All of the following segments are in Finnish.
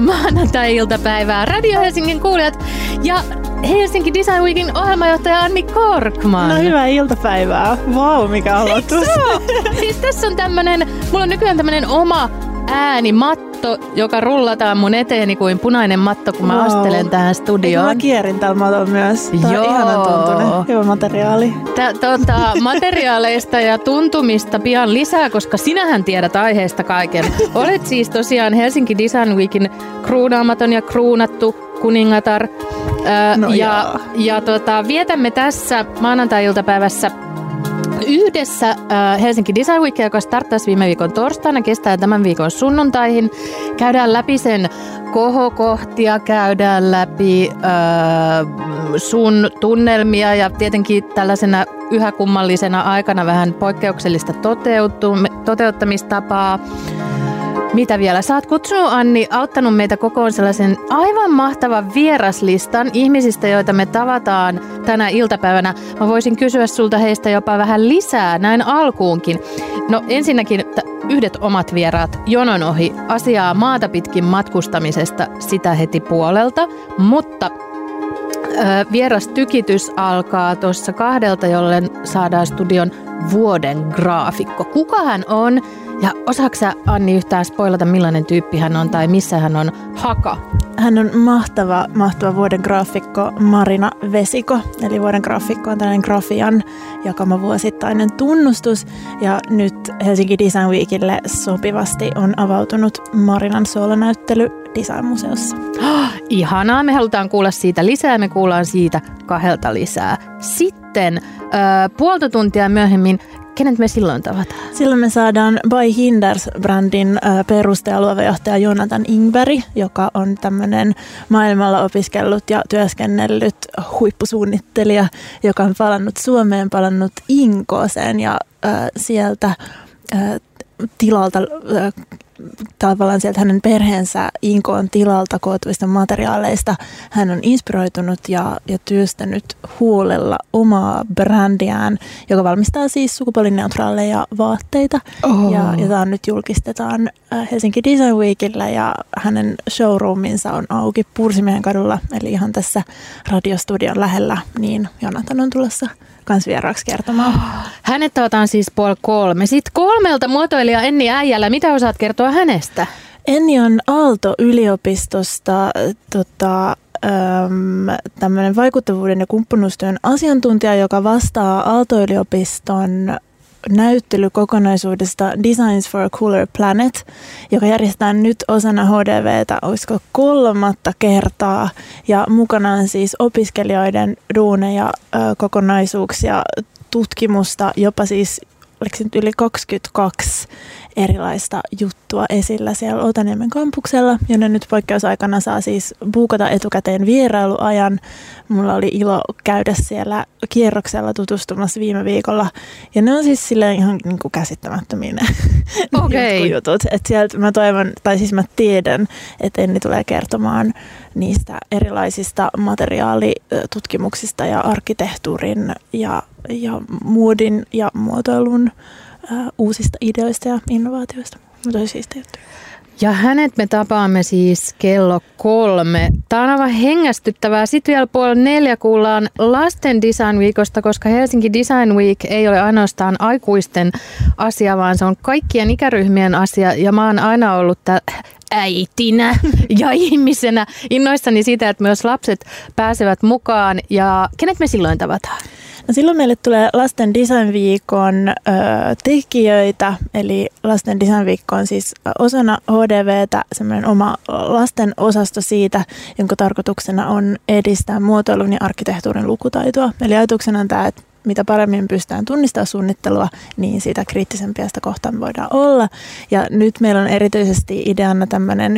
hyvää maanantai-iltapäivää Radio Helsingin kuulijat ja Helsinki Design Weekin ohjelmajohtaja Anni Korkman. No hyvää iltapäivää. Vau, mikä aloitus. Siis tässä on tämmönen, mulla on nykyään tämmönen oma äänimatto, joka rullataan mun eteeni kuin punainen matto, kun mä astelen tähän studioon. Mä kierin tällä matolla myös. Tää on ihanan tuntunen. Hyvä materiaali. Materiaaleista ja tuntumista pian lisää, koska sinähän tiedät aiheesta kaiken. Olet siis tosiaan Helsinki Design Weekin kruunaamaton ja kruunattu kuningatar. Vietämme tässä maanantai-iltapäivässä yhdessä Helsinki Design Week, joka starttaisi viime viikon torstaina, kestää tämän viikon sunnuntaihin. Käydään läpi sen kohokohtia, käydään läpi sun tunnelmia ja tietenkin tällaisena yhä kummallisena aikana vähän poikkeuksellista toteuttamistapaa. Mitä vielä? Sä oot kutsunut, Anni, auttanut meitä kokoon sellaisen aivan mahtavan vieraslistan ihmisistä, joita me tavataan tänä iltapäivänä. Mä voisin kysyä sulta heistä jopa vähän lisää, näin alkuunkin. No ensinnäkin yhdet omat vieraat jonon ohi. Asiaa maata pitkin matkustamisesta sitä heti puolelta, mutta vierastykitys alkaa tuossa 2:00, jolloin saadaan studion Vuoden Graafikko. Kuka hän on? Ja osaatko sä, Anni, yhtään spoilata, millainen tyyppi hän on tai missä hän on haka? Hän on mahtava Vuoden Graafikko Marina Veziko. Eli Vuoden Graafikko on tällainen grafian jakama vuosittainen tunnustus. Ja nyt Helsinki Design Weekille sopivasti on avautunut Marinan soolonäyttely Designmuseossa. Ihanaa, me halutaan kuulla siitä lisää, me kuullaan siitä 2:00 lisää. Sitten puolta tuntia myöhemmin, kenet me silloin tavataan? Silloin me saadaan By Hinders-brändin perustajaluovejohtaja Jonathan Ingberg, joka on tämmöinen maailmalla opiskellut ja työskennellyt huippusuunnittelija, joka on palannut Suomeen, palannut Inkooseen ja sieltä tilalta tavallaan sieltä hänen perheensä Inkoon tilalta kootuvista materiaaleista hän on inspiroitunut ja työstänyt huolella omaa brändiään, joka valmistaa siis sukupuolineutraaleja vaatteita. Ja tämä nyt julkistetaan Helsinki Design Weekillä ja hänen showroominsa on auki Pursimiehen kadulla, eli ihan tässä radiostudion lähellä, niin Jonathan on tulossa kans vieraaksi kertomaan. Hänet tavataan siis 2:30. Sitten 3:00 muotoilija Enni Äijälä. Mitä osaat kertoa hänestä? Enni on Aalto-yliopistosta tämmöinen vaikuttavuuden ja kumppanuustyön asiantuntija, joka vastaa Aalto-yliopiston näyttelykokonaisuudesta Designs for a Cooler Planet, joka järjestetään nyt osana HDVtä, olisiko 3. kertaa, ja mukanaan siis opiskelijoiden duuneja, kokonaisuuksia, tutkimusta, jopa siis yli 22 erilaista juttua esillä siellä Otaniemen kampuksella, jonne nyt poikkeusaikana saa siis buukata etukäteen vierailuajan. Mulla oli ilo käydä siellä kierroksella tutustumassa viime viikolla. Ja ne on siis silleen ihan niin kuin käsittämättömiä ne jotkut jutut. Et sieltä mä toivon, tai siis mä tiedän, että Enni tulee kertomaan niistä erilaisista materiaalitutkimuksista ja arkkitehtuurin ja muodin ja muotoilun uusista ideoista ja innovaatioista. Mutta olisi siistiä juttuja. Ja hänet me tapaamme siis 3:00. Tämä on aivan hengästyttävää. Sitten vielä 3:30 kuullaan Lasten Design Weekosta, koska Helsinki Design Week ei ole ainoastaan aikuisten asia, vaan se on kaikkien ikäryhmien asia. Ja mä oon aina ollut äitinä ja ihmisenä innoissani siitä, että myös lapset pääsevät mukaan. Ja kenet me silloin tavataan? No silloin meille tulee Lasten Designviikon tekijöitä, eli Lasten Designviikko on siis osana HDVtä semmoinen oma lasten osasto siitä, jonka tarkoituksena on edistää muotoilun ja arkkitehtuurin lukutaitoa. Eli ajatuksena on tämä, että mitä paremmin pystytään tunnistamaan suunnittelua, niin sitä kriittisempiä sitä kohtaan voidaan olla. Ja nyt meillä on erityisesti ideana tämmöinen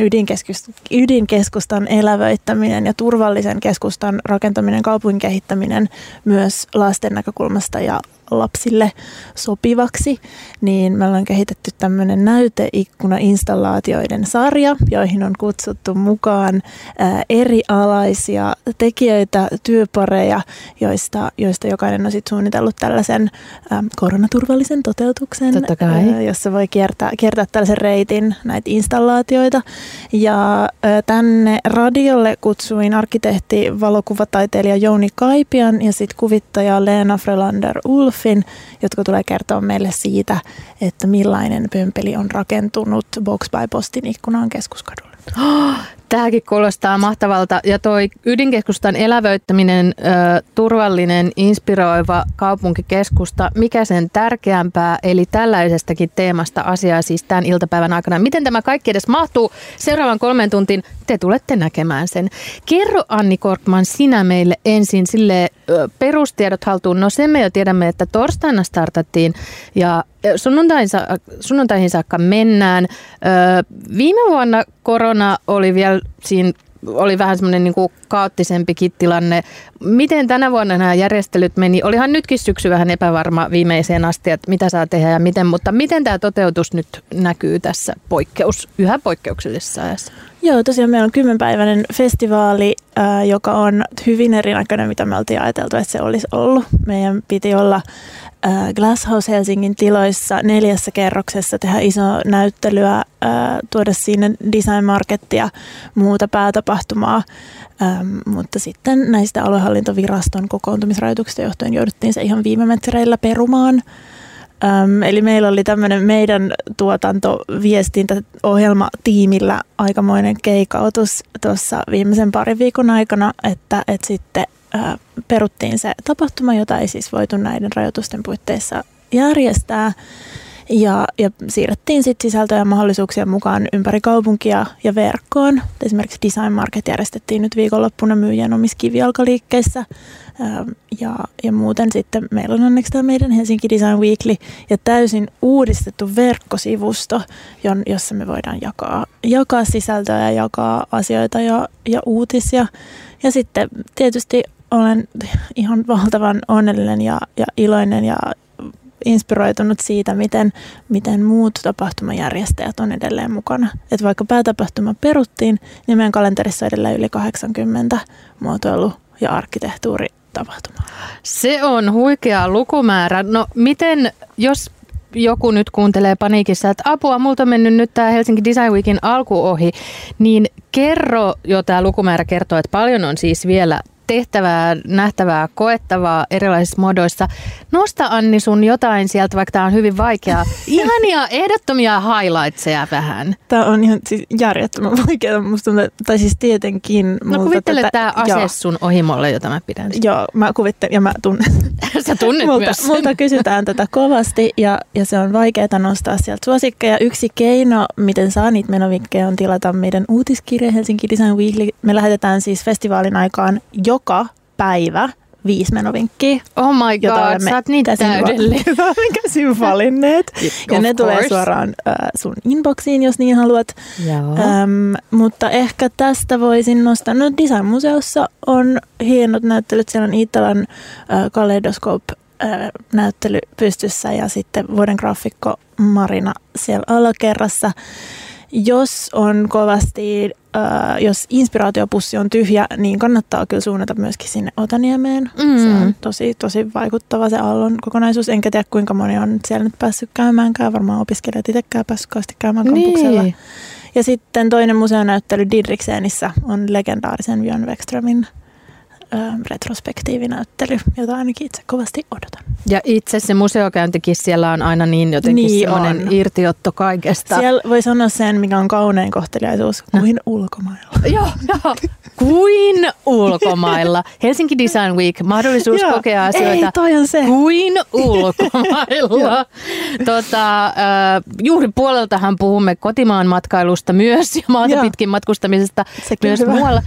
ydinkeskustan elävöittäminen ja turvallisen keskustan rakentaminen, kaupunginkehittäminen myös lasten näkökulmasta ja lapsille sopivaksi, niin me ollaan kehitetty tämmöinen näyteikkunainstallaatioiden sarja, joihin on kutsuttu mukaan eri alaisia tekijöitä, työpareja, joista jokainen on sit suunnitellut tällaisen koronaturvallisen toteutuksen, jossa voi kiertää tällaisen reitin näitä installaatioita. Ja tänne radiolle kutsuin arkkitehti, valokuvataiteilija Jouni Kaipian ja sitten kuvittaja Lena Frölander-Ulfin, jotka tulee kertoa meille siitä, että millainen pömpeli on rakentunut Box by Postin ikkunaan Keskuskadulla. Tämäkin kuulostaa mahtavalta. Ja toi ydinkeskustan elävöittäminen, turvallinen, inspiroiva kaupunkikeskusta, mikä sen tärkeämpää, eli tällaisestakin teemasta asiaa siis tämän iltapäivän aikana. Miten tämä kaikki edes mahtuu? Seuraavan 3 tuntiin te tulette näkemään sen. Kerro Anni Korkman sinä meille ensin sille perustiedot haltuun. No sen me jo tiedämme, että torstaina startattiin ja sunnuntaihin saakka mennään. Viime vuonna korona oli vielä, siinä oli vähän semmoinen niin kuin kaoottisempikin tilanne. Miten tänä vuonna nämä järjestelyt meni? Olihan nytkin syksy vähän epävarma viimeiseen asti, että mitä saa tehdä ja miten, mutta miten tämä toteutus nyt näkyy tässä yhä poikkeuksellisessa ajassa? Joo, tosiaan meillä on 10-päiväinen festivaali, joka on hyvin erinäköinen, mitä me oltiin ajateltu, että se olisi ollut. Meidän piti olla Glasshouse Helsingin tiloissa 4 kerroksessa, tehdä isoa näyttelyä, tuoda siinä Design Markettia, muuta päätapahtumaa. Mutta sitten näistä aluehallintoviraston kokoontumisrajoituksista johtuen jouduttiin se ihan viime metreillä perumaan. Eli meillä oli tämmöinen meidän tuotantoviestintäohjelmatiimillä aikamoinen keikautus tuossa viimeisen parin viikon aikana, että sitten peruttiin se tapahtuma, jota ei siis voitu näiden rajoitusten puitteissa järjestää. Ja siirrettiin sitten sisältöjä ja mahdollisuuksia mukaan ympäri kaupunkia ja verkkoon. Esimerkiksi Design Market järjestettiin nyt viikonloppuna myyjien omissa kivijalkaliikkeissä. Ja muuten sitten meillä on onneksi tämä meidän Helsinki Design Weekly ja täysin uudistettu verkkosivusto, jossa me voidaan jakaa sisältöä ja jakaa asioita ja uutisia. Ja sitten tietysti olen ihan valtavan onnellinen ja iloinen ja inspiroitunut siitä, miten muut tapahtumajärjestäjät on edelleen mukana. Et vaikka päätapahtuma peruttiin, niin meidän kalenterissa on edelleen yli 80 muotoilu- ja arkkitehtuuritapahtumaa. Se on huikea lukumäärä. No miten, jos joku nyt kuuntelee paniikissa, että apua, multa on mennyt nyt tämä Helsinki Design Weekin alku ohi, niin kerro jo, tämä lukumäärä kertoo, että paljon on siis vielä tehtävää, nähtävää, koettavaa erilaisissa modoissa. Nosta Anni sun jotain sieltä, vaikka tämä on hyvin vaikeaa. Ihania, ehdottomia highlightseja vähän. Tämä on ihan siis järjettömän vaikeaa, musta tuntuu, tai siis tietenkin. No kuvittele tämä ase sun ohimolle, jota mä pidän. Joo, mä kuvittelen ja mä tunnen. Sä tunnet myös. Multa kysytään tätä kovasti ja se on vaikeaa nostaa sieltä suosikkeja. Yksi keino, miten saa niitä menovinkkejä, on tilata meidän uutiskirja Helsinki Design Weekly. Me lähetetään siis festivaalin aikaan joka päivä 5 menovinkkiä. Oh my god, sä oot niin täydellinen. Jota olemme käsin valinneet. Ja ne tulee suoraan sun inboxiin, jos niin haluat. Mutta ehkä tästä voisin nostaa. No Designmuseossa on hienot näyttelyt. Siellä on Italan Kaleidoskop-näyttely pystyssä ja sitten Vuoden Graafikko Marina siellä alakerrassa. Jos on kovasti, jos inspiraatiopussi on tyhjä, niin kannattaa kyllä suunnata myöskin sinne Otaniemeen. Mm. Se on tosi, tosi vaikuttava se Aallon kokonaisuus. Enkä tiedä, kuinka moni on siellä nyt päässyt käymäänkään. Varmaan opiskelijat itsekään päässyt kauheasti käymään kampuksella. Niin. Ja sitten toinen museonäyttely Didriksenissä on legendaarisen Björn Weckströmin retrospektiivinäyttely, jota ainakin itse kovasti odotan. Ja itse se museokäyntikin siellä on aina niin jotenkin niin semmoinen irtiotto kaikesta. Siellä voi sanoa sen, mikä on kaunein kohteliaisuus, kuin ulkomailla. Joo, kuin ulkomailla. Helsinki Design Week, mahdollisuus kokea asioita kuin ulkomailla. Juuri puoleltahan puhumme kotimaan matkailusta myös ja maata pitkin matkustamisesta myös muualla.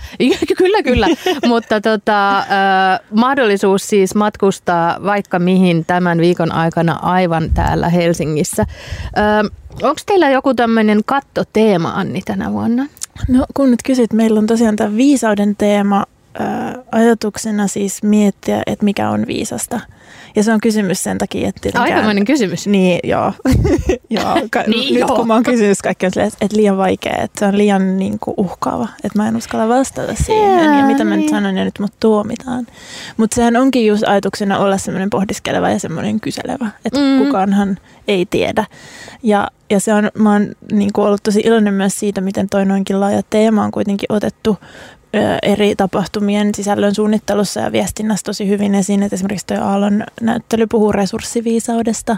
Kyllä, mutta mahdollisuus siis matkustaa vaikka mihin tämän viikon aikana aivan täällä Helsingissä. Onko teillä joku tämmöinen kattoteema, Anni, tänä vuonna? No kun nyt kysyt, meillä on tosiaan tämä viisauden teema ajatuksena siis miettiä, että mikä on viisasta. Ja se on kysymys sen takia, että tietenkään... Aikamoinen kysymys. Niin, joo. Kun mä oon kysymys kaikkea, että liian vaikea, että se on liian niin kuin uhkaava, että mä en uskalla vastata siihen. Ja mitä mä nyt sanon ja nyt mut tuomitaan. Mutta sehän onkin just ajatuksena olla semmoinen pohdiskeleva ja semmoinen kyselevä, että kukaanhan ei tiedä. Ja se on, mä oon niin kuin ollut tosi iloinen myös siitä, miten toi noinkin laaja teema on kuitenkin otettu eri tapahtumien sisällön suunnittelussa ja viestinnässä tosi hyvin esiin, että esimerkiksi tuo Aallon näyttely puhuu resurssiviisaudesta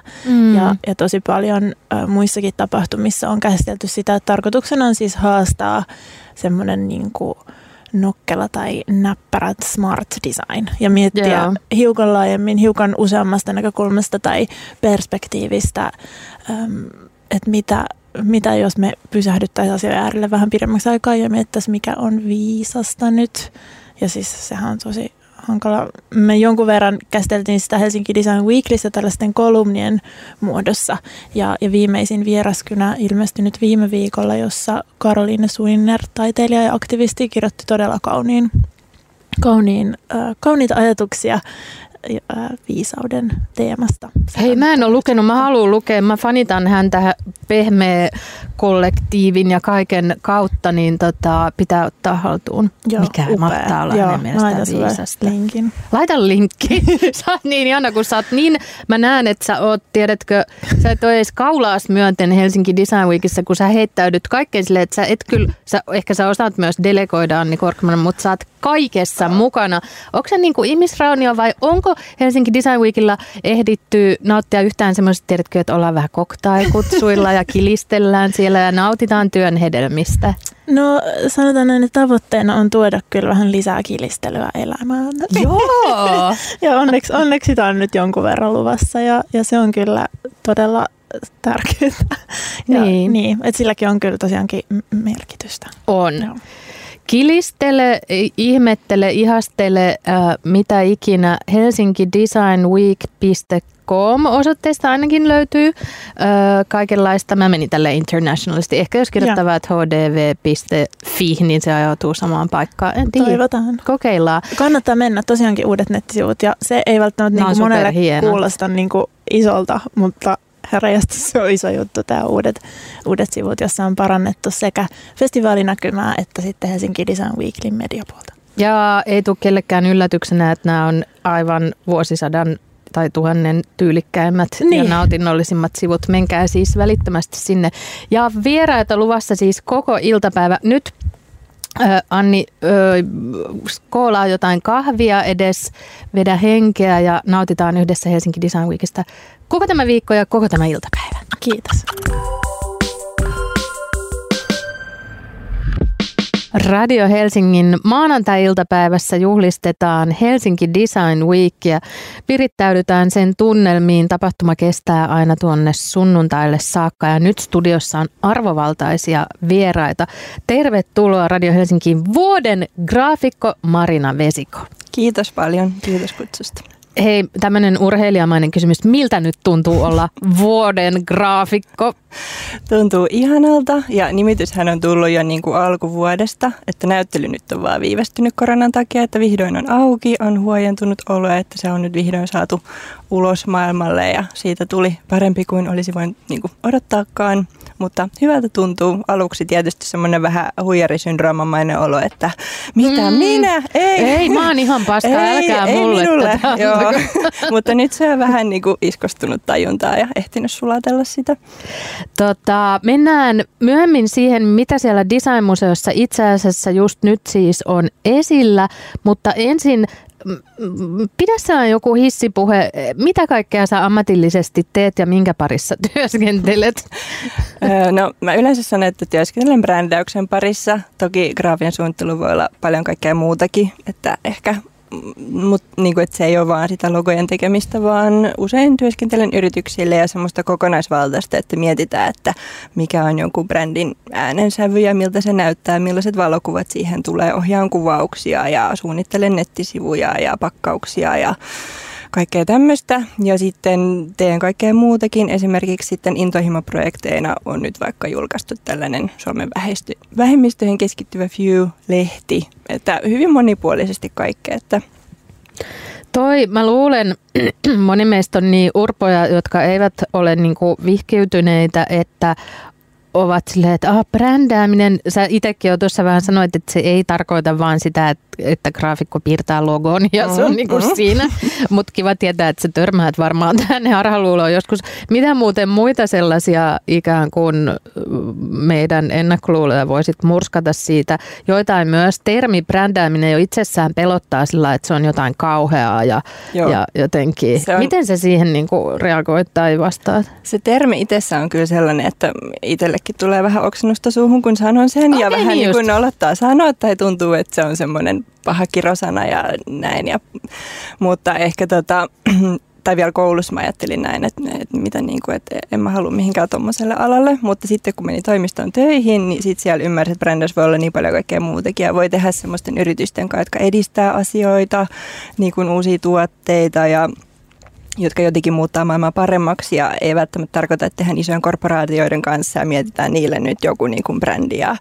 ja tosi paljon muissakin tapahtumissa on käsitelty sitä, että tarkoituksena on siis haastaa semmoinen niin kuin nokkela tai näppärät smart design ja miettiä hiukan laajemmin, hiukan useammasta näkökulmasta tai perspektiivistä, että mitä jos me pysähdyttäisiin asioiden äärelle vähän pidemmäksi aikaa ja miettäisiin, mikä on viisasta nyt. Ja siis sehän on tosi hankala. Me jonkun verran käsiteltiin sitä Helsinki Design Weeklissä tällaisten kolumnien muodossa. Ja viimeisin vieraskynä ilmestynyt viime viikolla, jossa Karoline Sunner, taiteilija ja aktivisti, kirjoitti todella kauniita ajatuksia viisauden teemasta. Hei, mä en ole lukenut, mä haluan lukea. Mä fanitan häntä pehmeä kollektiivin ja kaiken kautta, niin pitää ottaa haltuun. Joo, mikä mahtaa olla hänen mielestään viisasta. Linkin. Laita linkki. Sä oot niin ihana, kun sä oot niin. Mä näen, että sä oot, tiedätkö, sä et ole edes kaulaas myönten Helsinki Design Weekissä, kun sä heittäydyt kaikkeen silleen, että sä et kyllä, ehkä sä osaat myös delegoida Anni Korkman, mutta sä oot kaikessa mukana. Onko se niin kuin ihmisraunio vai onko Helsinki Design Weekillä ehditty nauttia yhtään semmoiset, tiedätkö, että ollaan vähän cocktailkutsuilla ja kilistellään siellä ja nautitaan työn hedelmistä? No sanotaan näin, että tavoitteena on tuoda kyllä vähän lisää kilistelyä elämään. Joo! Ja onneksi sitä on nyt jonkun verran luvassa ja se on kyllä todella tärkeää. Niin, että silläkin on kyllä tosiaankin merkitystä. On. Joo. Kilistele, ihmettele, ihastele, mitä ikinä. helsinkidesignweek.com osoitteesta ainakin löytyy kaikenlaista. Mä menin tälleen internationalisti. Ehkä jos kirjoittavat hdv.fi, niin se ajautuu samaan paikkaan. En tiedä. Toivotaan. Kokeillaan. Kannattaa mennä. Tosiaankin uudet nettisivut. Ja se ei välttämättä niin monelle kuulosta niin kuin isolta, mutta... Herrajasta se on iso juttu, tämä uudet sivut, jossa on parannettu sekä festivaalinäkymää että sitten Helsinki Design Weeklyn mediapuolta. Ja ei tule kellekään yllätyksenä, että nämä on aivan vuosisadan tai 1000 tyylikkäimmät ja nautinnollisimmat sivut. Menkää siis välittömästi sinne. Ja vieraita luvassa siis koko iltapäivä. Nyt Anni skoolaa jotain kahvia edes, vedä henkeä ja nautitaan yhdessä Helsinki Design Weekistä. Koko tämä viikko ja koko tämä iltapäivä. Kiitos. Radio Helsingin maanantai-iltapäivässä juhlistetaan Helsinki Design Weekia. Virittäydytään sen tunnelmiin. Tapahtuma kestää aina tuonne sunnuntaille saakka ja nyt studiossa on arvovaltaisia vieraita. Tervetuloa Radio Helsinkiin vuoden graafikko Marina Veziko. Kiitos paljon. Kiitos kutsusta. Hei, tämmöinen urheilijamainen kysymys. Miltä nyt tuntuu olla vuoden graafikko? Tuntuu ihanalta ja nimityshän on tullut jo niin kuin alkuvuodesta, että näyttely nyt on vaan viivästynyt koronan takia, että vihdoin on auki, on huojentunut olo, että se on nyt vihdoin saatu ulos maailmalle ja siitä tuli parempi kuin olisi voinut niin kuin odottaakaan, mutta hyvältä tuntuu aluksi tietysti semmoinen vähän huijarisyndroomamainen olo, että mitä minä? Ei, mä oon ihan paska, älkää mulle tätä. Joo, mutta nyt se on vähän niin kuin iskostunut tajuntaa ja ehtinyt sulatella sitä. Mennään myöhemmin siihen, mitä siellä Designmuseossa itse asiassa just nyt siis on esillä, mutta ensin pidässään joku hissipuhe. Mitä kaikkea sä ammatillisesti teet ja minkä parissa työskentelet? No mä yleensä sanon, että työskentelen brändäyksen parissa. Toki graafien suunnittelu voi olla paljon kaikkea muutakin, että ehkä... Mutta niinku, se ei ole vaan sitä logojen tekemistä, vaan usein työskentelen yrityksille ja semmoista kokonaisvaltaista, että mietitään, että mikä on jonkun brändin äänensävy ja miltä se näyttää, millaiset valokuvat siihen tulee, ohjaan kuvauksia ja suunnittelen nettisivuja ja pakkauksia ja kaikkea tämmöistä. Ja sitten teen kaikkea muutakin. Esimerkiksi sitten intohimoprojekteina on nyt vaikka julkaistu tällainen Suomen vähemmistöihin keskittyvä FIU-lehti. Että hyvin monipuolisesti kaikkea. Että mä luulen, moni meistä on niin urpoja, jotka eivät ole niinku vihkiytyneitä, että ovat silleen, että brändääminen, sä itsekin jo tuossa vähän sanoit, että se ei tarkoita vaan sitä, että graafikko piirtää logon ja se on niinku siinä, mutta kiva tietää, että sä törmäät varmaan tähän harhaluuloon joskus. Mitä muuten muita sellaisia ikään kuin meidän ennakkoluuloja voisit murskata siitä? Joitain myös termi brändääminen jo itsessään pelottaa sillä, että se on jotain kauheaa ja jotenkin. Se on, miten sä siihen niinku reagoit tai vastaat? Se termi itsessään on kyllä sellainen, että itsellekin tulee vähän oksennusta suuhun, kun sanon sen ja vähän niin kuin nolottaa sanoa tai tuntuu, että se on semmoinen paha kirosana ja näin. Mutta ehkä tai vielä koulussa mä ajattelin näin, että en mä halua mihinkään tommoselle alalle, mutta sitten kun meni toimistoon töihin, niin sitten siellä ymmärsin, että brändäys voi olla niin paljon kaikkea muutakin ja voi tehdä semmoisten yritysten kanssa, jotka edistää asioita, niin kuin uusia tuotteita ja jotka jotenkin muuttaa maailmaa paremmaksi ja ei välttämättä tarkoita, että tehdään isojen korporaatioiden kanssa ja mietitään niille nyt joku niin kuin brändi ja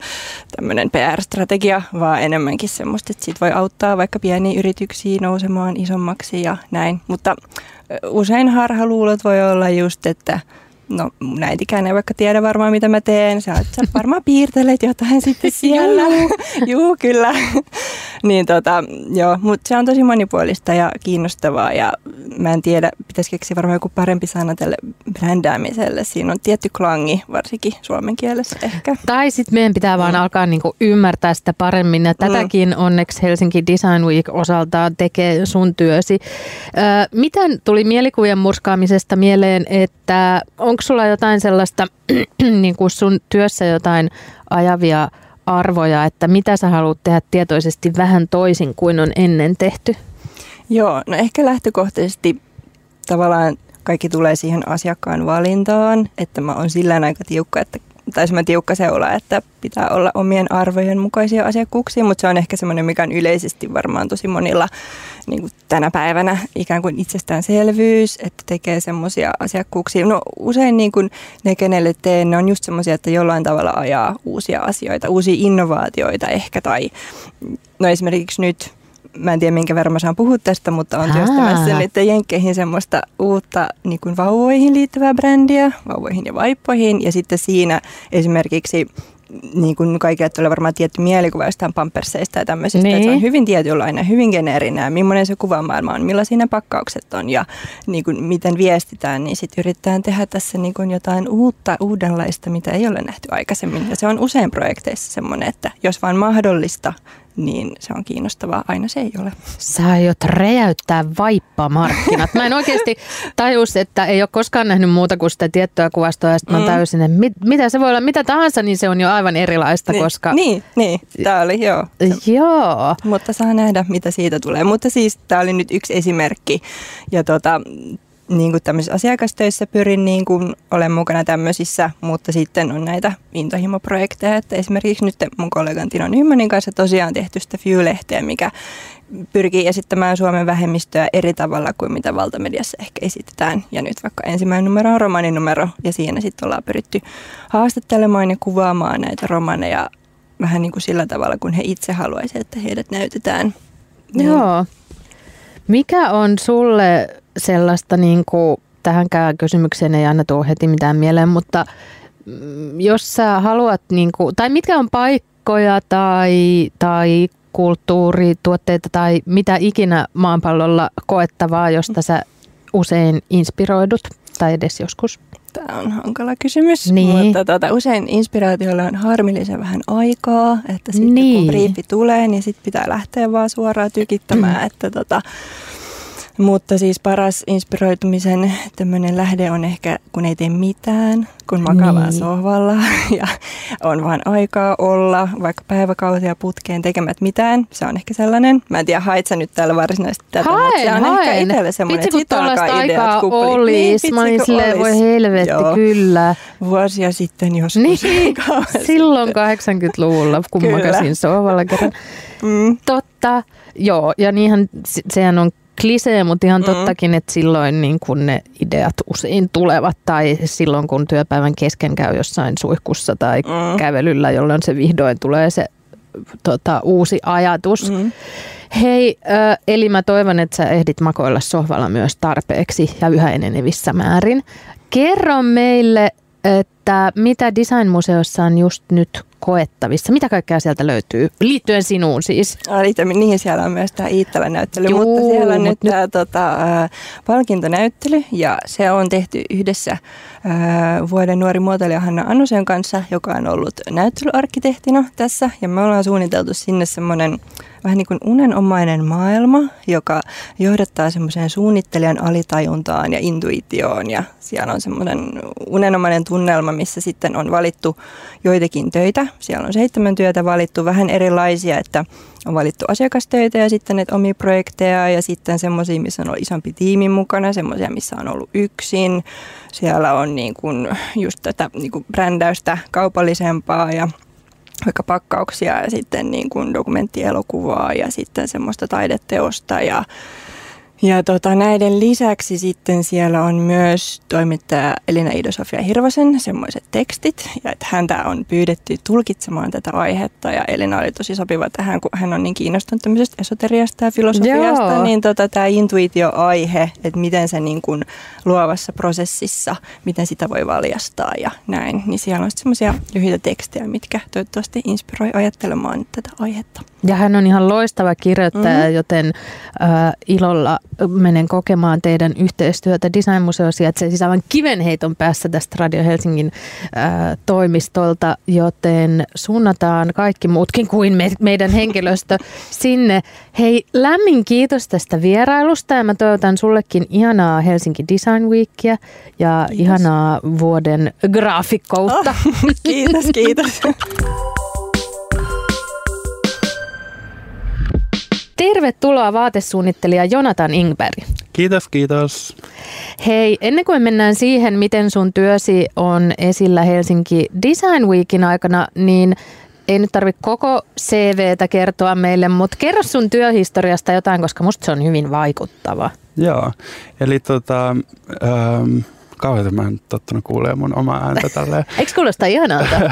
tämmöinen PR-strategia, vaan enemmänkin semmoista, että siitä voi auttaa vaikka pieniä yrityksiä nousemaan isommaksi ja näin. Mutta usein harhaluulot voi olla just, että no mun äitikään ei vaikka tiedä varmaan mitä mä teen, sä varmaan piirtelet jotain sitten siellä, juu kyllä, niin mutta se on tosi monipuolista ja kiinnostavaa ja mä en tiedä, pitäisi keksiä varmaan joku parempi sana tälle brändäämiselle, siinä on tietty klangi varsinkin suomen kielessä ehkä. Tai sitten meidän pitää vaan alkaa niinku ymmärtää sitä paremmin ja tätäkin onneksi Helsinki Design Week osaltaan tekee sun työsi. Miten tuli mielikuvien murskaamisesta mieleen, että onko sulla jotain sellaista niin kuin sun työssä jotain ajavia arvoja, että mitä sä haluat tehdä tietoisesti vähän toisin kuin on ennen tehty? Joo, no ehkä lähtökohtaisesti tavallaan kaikki tulee siihen asiakkaan valintaan, että mä oon sillään aika tiukka, että taisi mä tiukka seula, että pitää olla omien arvojen mukaisia asiakkuuksia, mutta se on ehkä semmoinen, mikä on yleisesti varmaan tosi monilla niin kuin tänä päivänä ikään kuin itsestäänselvyys, että tekee semmoisia asiakkuuksia. No usein niin kuin ne, kenelle teen, ne on just semmoisia, että jollain tavalla ajaa uusia asioita, uusia innovaatioita ehkä. Tai no esimerkiksi nyt, mä en tiedä minkä verran mä saan puhua tästä, mutta on työstämässä nyt jenkkeihin semmoista uutta niin kuin vauvoihin liittyvää brändiä, vauvoihin ja vaippoihin. Ja sitten siinä esimerkiksi niin kuin kaikille tulee varmaan tietty mielikuva jostain pampersseista ja tämmöisistä. Niin. Se on hyvin tietynlainen, hyvin geneerinen ja millainen se kuvamaailma on, millaisia ne pakkaukset on ja niin kuin miten viestitään. Niin sitten yritetään tehdä tässä niin kuin jotain uutta, uudenlaista, mitä ei ole nähty aikaisemmin. Ja se on usein projekteissa semmoinen, että jos vaan mahdollista, niin se on kiinnostavaa. Aina se ei ole. Sä aiot räjäyttää vaippamarkkinat. Mä en oikeasti tajus, että ei ole koskaan nähnyt muuta kuin sitä tiettyä kuvastoa. Ja sitten mä tajusin, että mitä se voi olla, mitä tahansa, niin se on jo aivan erilaista. Niin. Tää oli, joo. Joo. Mutta saa nähdä, mitä siitä tulee. Mutta siis tää oli nyt yksi esimerkki. Ja niin kuin tämmöisissä asiakastöissä pyrin niin kuin olen mukana tämmöisissä, mutta sitten on näitä intohimoprojekteja, että esimerkiksi nyt mun kollegan Tino Nymanin kanssa tosiaan tehty sitä FIU-lehteä, mikä pyrkii esittämään Suomen vähemmistöä eri tavalla kuin mitä valtamediassa ehkä esitetään. Ja nyt vaikka ensimmäinen numero on romaninumero ja siinä sitten ollaan pyritty haastattelemaan ja kuvaamaan näitä romaneja vähän niin kuin sillä tavalla, kun he itse haluaisivat, että heidät näytetään. Joo. Mikä on sulle sellaista, niin kuin, tähänkään kysymykseen ei aina tule heti mitään mieleen, mutta jos sä haluat, niin kuin, tai mitkä on paikkoja tai kulttuurituotteita tai mitä ikinä maanpallolla koettavaa, josta sä usein inspiroidut tai edes joskus? Tämä on hankala kysymys, mutta usein inspiraatiolla on harmillisen vähän aikaa, että sitten kun briifi tulee, niin sitten pitää lähteä vaan suoraan tykittämään, että mutta siis paras inspiroitumisen tämmöinen lähde on ehkä, kun ei tee mitään, kun makaa vaan sohvalla ja on vaan aikaa olla, vaikka päiväkausia putkeen tekemät mitään. Se on ehkä sellainen. Mä en tiedä, hait sä nyt täällä varsinaisesti tätä, mutta se on ehkä itselle semmoinen, että sit alkaa ideat kuplit. Olisi. Mä olin silleen, voi helvetti, kyllä. Vuosia sitten joskus. Niin, silloin 80-luvulla, kun makasin sohvalla kerran. Totta, joo, ja niinhän sehän on klisee, mutta ihan tottakin, että silloin niin kun ne ideat usein tulevat tai silloin kun työpäivän kesken käy jossain suihkussa tai kävelyllä, jolloin se vihdoin tulee se uusi ajatus. Hei, eli mä toivon, että sä ehdit makoilla sohvalla myös tarpeeksi ja yhä enenevissä määrin. Kerro meille, että mitä Designmuseossa on just nyt koettavissa? Mitä kaikkea sieltä löytyy? Liittyen sinuun siis. Niihin siellä on myös tämä Iittala-näyttely, mutta siellä on nyt tämä palkintonäyttely ja se on tehty yhdessä vuoden nuori muotoilija Hanna Annusen kanssa, joka on ollut näyttelyarkkitehtina tässä ja me ollaan suunniteltu sinne semmoinen vähän niin kuin unenomainen maailma, joka johdattaa semmoiseen suunnittelijan alitajuntaan ja intuitioon. Ja siellä on semmoinen unenomainen tunnelma, missä sitten on valittu joitakin töitä. Siellä on 7 työtä valittu, vähän erilaisia, että on valittu asiakastöitä ja sitten näitä omia projekteja ja sitten semmoisia, missä on ollut isompi tiimi mukana, semmoisia, missä on ollut yksin. Siellä on niin kuin just tätä niin kuin brändäystä kaupallisempaa ja vaikka pakkauksia ja sitten niin kuin dokumenttielokuvaa ja sitten semmoista taideteosta ja näiden lisäksi sitten siellä on myös toimittaja Elina Ido-Sofia-Hirvosen semmoiset tekstit ja että häntä on pyydetty tulkitsemaan tätä aihetta ja Elina oli tosi sopiva tähän, kun hän on niin kiinnostunut tämmöisestä esoteriasta ja filosofiasta, niin tämä intuitioaihe, että miten se niin kuin luovassa prosessissa, miten sitä voi valjastaa ja näin, niin siellä on semmoisia lyhyitä tekstejä, mitkä toivottavasti inspiroi ajattelemaan tätä aihetta. Ja hän on ihan loistava kirjoittaja, joten ilolla menen kokemaan teidän yhteistyötä Designmuseossa, että se siis aivan kivenheiton päässä tästä Radio Helsingin toimistolta, joten suunnataan kaikki muutkin kuin meidän henkilöstö sinne. Hei, lämmin kiitos tästä vierailusta ja mä toivotan sullekin ihanaa Helsinki Design Weekia ja kiitos. Ihanaa vuoden graafikkoutta. Oh, kiitos, kiitos. Tervetuloa vaatesuunnittelija Jonathan Ingberg. Kiitos, kiitos. Hei, ennen kuin mennään siihen, miten sun työsi on esillä Helsinki Design Weekin aikana, niin ei nyt tarvitse koko CVtä kertoa meille, mutta kerro sun työhistoriasta jotain, koska musta se on hyvin vaikuttava. Joo, eli kauheita mä en tottunut kuulemaan mun omaa ääntä tälleen. Eikö kuulosta ihanalta?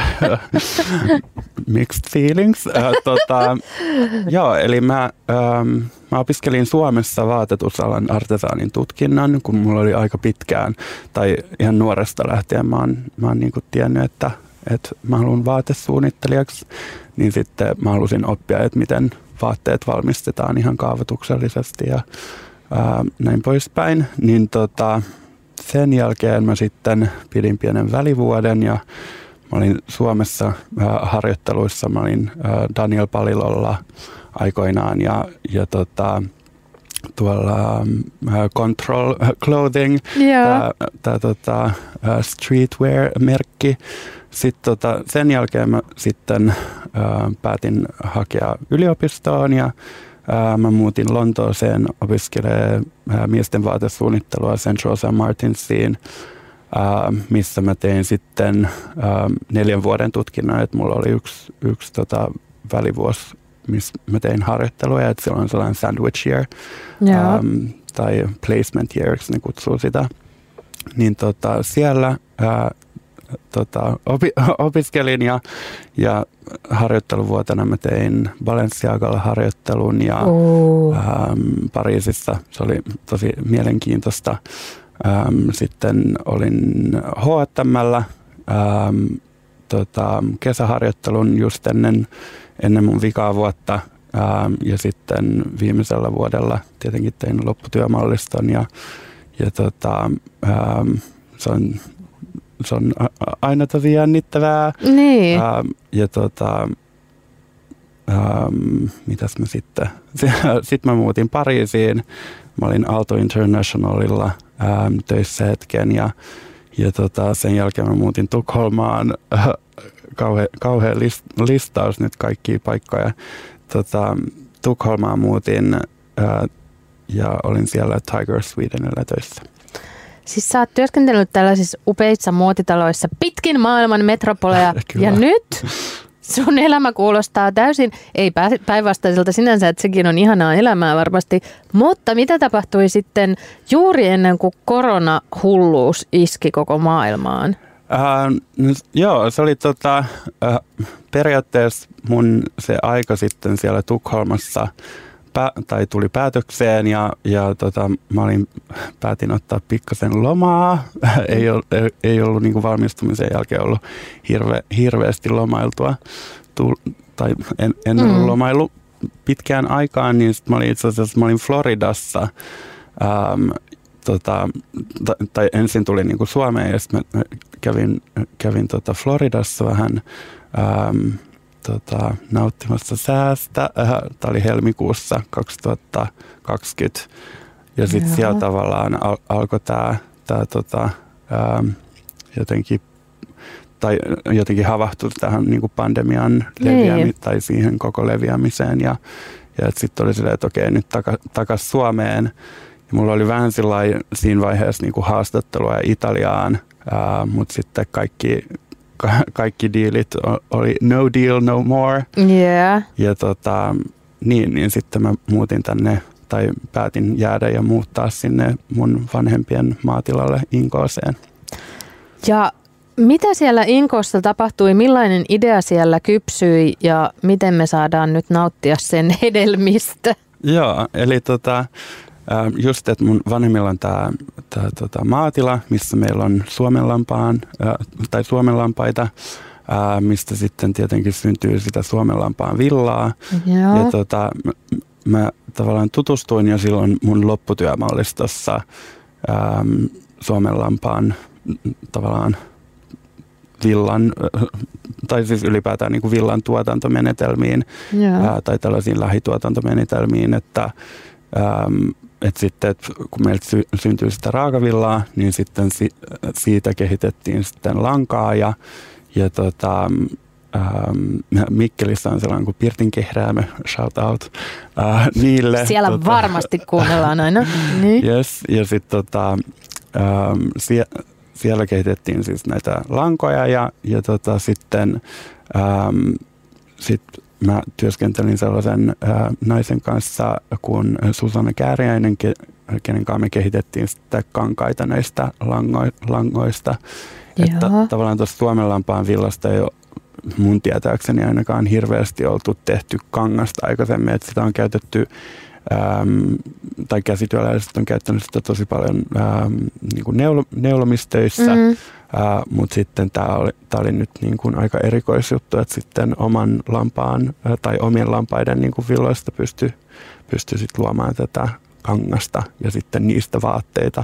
Mixed feelings. Joo, eli mä opiskelin Suomessa vaatetusalan artesaanin tutkinnan, kun mulla oli aika pitkään, tai ihan nuoresta lähtien mä oon niin kuin tiennyt, että mä haluan vaatesuunnittelijaksi, niin sitten mä halusin oppia, että miten vaatteet valmistetaan ihan kaavoituksellisesti ja näin poispäin. Niin sen jälkeen mä sitten pidin pienen välivuoden ja mä olin Suomessa harjoitteluissa, mä olin Daniel Palilolla aikoinaan ja tuolla Control Clothing, tää streetwear-merkki. Sitten sen jälkeen mä sitten päätin hakea yliopistoon ja mä muutin Lontooseen opiskelemaan miesten vaatesuunnittelua Central Saint Martinsiin, missä mä tein sitten 4 vuoden tutkinnan, että mulla oli yksi välivuosi, missä mä tein harjoittelua, että siellä on sellainen sandwich year tai placement yeariksi ne kutsuu sitä. Niin siellä opiskelin ja harjoitteluvuotena mä tein Balenciagalla harjoittelun ja Pariisissa. Se oli tosi mielenkiintoista. Sitten olin HTM:llä kesäharjoittelun just ennen mun vikaa vuotta ja sitten viimeisellä vuodella tietenkin tein lopputyömalliston ja se on aina tosi jännittävää. Niin. Mitäs mä sitten? Sitten mä muutin Pariisiin. Mä olin Aalto Internationalilla töissä hetken ja sen jälkeen mä muutin Tukholmaan. Kauhea listaus nyt kaikkia paikkoja. Tukholmaan muutin ja olin siellä Tiger Swedenillä töissä. Siis sä oot työskentelyt tällaisissa upeissa muotitaloissa pitkin maailman metropoleja. Ja nyt Sun elämä kuulostaa täysin, ei päinvastaiselta sinänsä, että sekin on ihanaa elämää varmasti, mutta mitä tapahtui sitten juuri ennen kuin koronahulluus iski koko maailmaan? Joo, se oli periaatteessa mun se aika sitten siellä Tukholmassa tuli päätökseen ja päätin ottaa pikkasen lomaa. Ei ollut niin kuin valmistumisen jälkeen ollut hirveästi lomailtua en ollut lomailu pitkään aikaan, niin sit mä olin Floridassa. Ensin tuli niin kuin Suomeen ja sitten mä kävin Floridassa vähän nauttimassa säästä. Tämä oli helmikuussa 2020 ja sitten siellä tavallaan alkoi jotenkin havahtui tähän niin kuin pandemian leviämiseen tai siihen koko leviämiseen ja sitten oli silleen, että okei, nyt takas Suomeen. Ja mulla oli vähän siinä vaiheessa niin kuin haastattelua Italiaan, mutta sitten kaikki diilit oli no deal, no more. Yeah. Ja niin sitten mä muutin tänne tai päätin jäädä ja muuttaa sinne mun vanhempien maatilalle Inkooseen. Ja mitä siellä Inkoossa tapahtui? Millainen idea siellä kypsyi ja miten me saadaan nyt nauttia sen hedelmistä? Joo, eli just, että mun vanhemmilla on tämä maatila, missä meillä on suomenlampaita, mistä sitten tietenkin syntyy sitä suomenlampaan villaa. Joo. Ja mä tavallaan tutustuin jo silloin mun lopputyömallistossa suomenlampaan tavallaan villan, tai siis ylipäätään niin kuin villan tuotantomenetelmiin tai tällaisiin lähituotantomenetelmiin, että sitten et kun meiltä syntyi sitä raakavillaa, niin sitten siitä kehitettiin sitten lankaa Mikkelissä on sellainen kuin Pirtin-kehräämö, shout out niille. Siellä varmasti kuunnellaan aina. Niin. Yes, ja sitten siellä kehitettiin siis näitä lankoja ja sitten mä työskentelin sellaisen naisen kanssa kuin Susanna Kääriäinen, kenen kanssa me kehitettiin sitä kankaita näistä langoista. Että tavallaan tuossa suomenlampaan villasta ei ole mun tietääkseni ainakaan hirveästi oltu tehty kangasta aikaisemmin. Että sitä on käytetty, tai käsityöläiset on käyttänyt sitä tosi paljon niin kuin neulomistöissä. Mm-hmm. Mutta sitten tämä oli nyt niin kuin aika erikoisjuttu, että sitten oman lampaan tai omien lampaiden niin kuin villoista pystyi sit luomaan tätä kangasta ja sitten niistä vaatteita.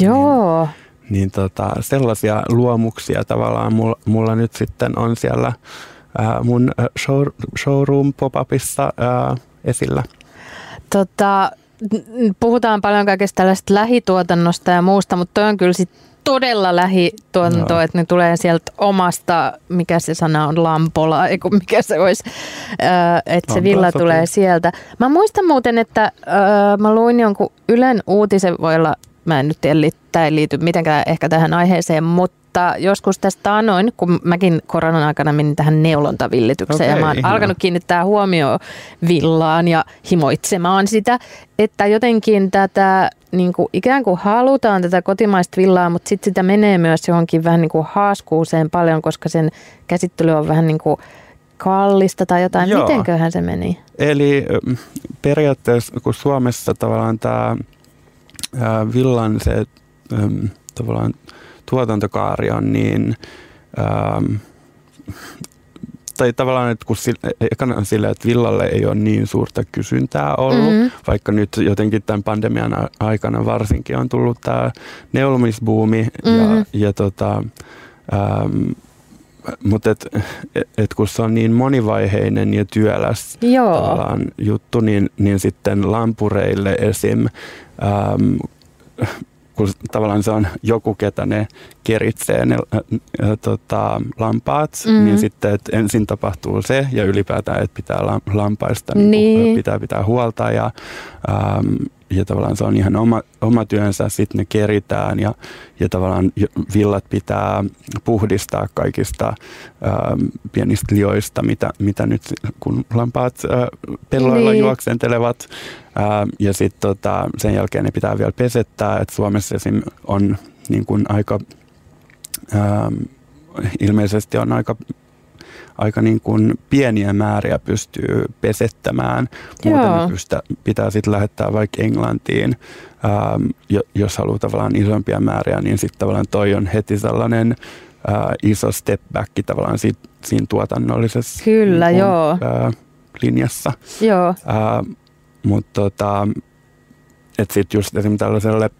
Joo. Niin, sellaisia luomuksia tavallaan mulla nyt sitten on siellä mun showroom pop-upissa esillä. Puhutaan paljon kaikesta tällaista lähituotannosta ja muusta, mutta toi on kyllä sitten todella lähituotantoa, että ne tulee sieltä omasta, mikä se sana on, lampola, eiku mikä se olisi, että se villa tulee sieltä. Mä muistan muuten, että mä luin jonkun Ylen uutisen, voi olla, mä en nyt tiedä, tämä ei liity mitenkään ehkä tähän aiheeseen, mutta joskus tästä annoin, kun mäkin koronan aikana menin tähän neulontavillitykseen ja mä oon alkanut kiinnittää huomioon villaan ja himoitsemaan sitä, että jotenkin tätä niin kuin ikään kuin halutaan tätä kotimaista villaa, mutta sitten sitä menee myös johonkin vähän niin kuin haaskuuseen paljon, koska sen käsittely on vähän niin kuin kallista tai jotain. Joo. Mitenköhän se meni? Eli periaatteessa, kun Suomessa tavallaan tämä villan se tavallaan tuotantokaari on niin, tai tavallaan, että kun sille, että villalle ei ole niin suurta kysyntää ollut, vaikka nyt jotenkin tämän pandemian aikana varsinkin on tullut tämä neulomisbuumi, mutta et kun se on niin monivaiheinen ja työläs tavallaan juttu, niin sitten lampureille esim. Kun tavallaan se on joku, ketä ne keritsee ne lampaat, niin sitten että ensin tapahtuu se ja ylipäätään, että pitää lampaista pitää huolta ja tavallaan se on ihan oma työnsä, sitten ne keritään ja tavallaan villat pitää puhdistaa kaikista pienistä lioista, mitä nyt kun lampaat pelloilla juoksentelevat. Ja sitten sen jälkeen ne pitää vielä pesettää, että Suomessa esim. On niin kuin aika, ilmeisesti on aika niin kuin pieniä määriä pystyy pesettämään. Muuten pitää sitten lähettää vaikka Englantiin, jos haluaa tavallaan isompia määriä, niin sitten tavallaan toi on heti sellainen iso step back tavallaan siinä tuotannollisessa linjassa. Joo. Mutta että sitten just esimerkiksi tällaiselle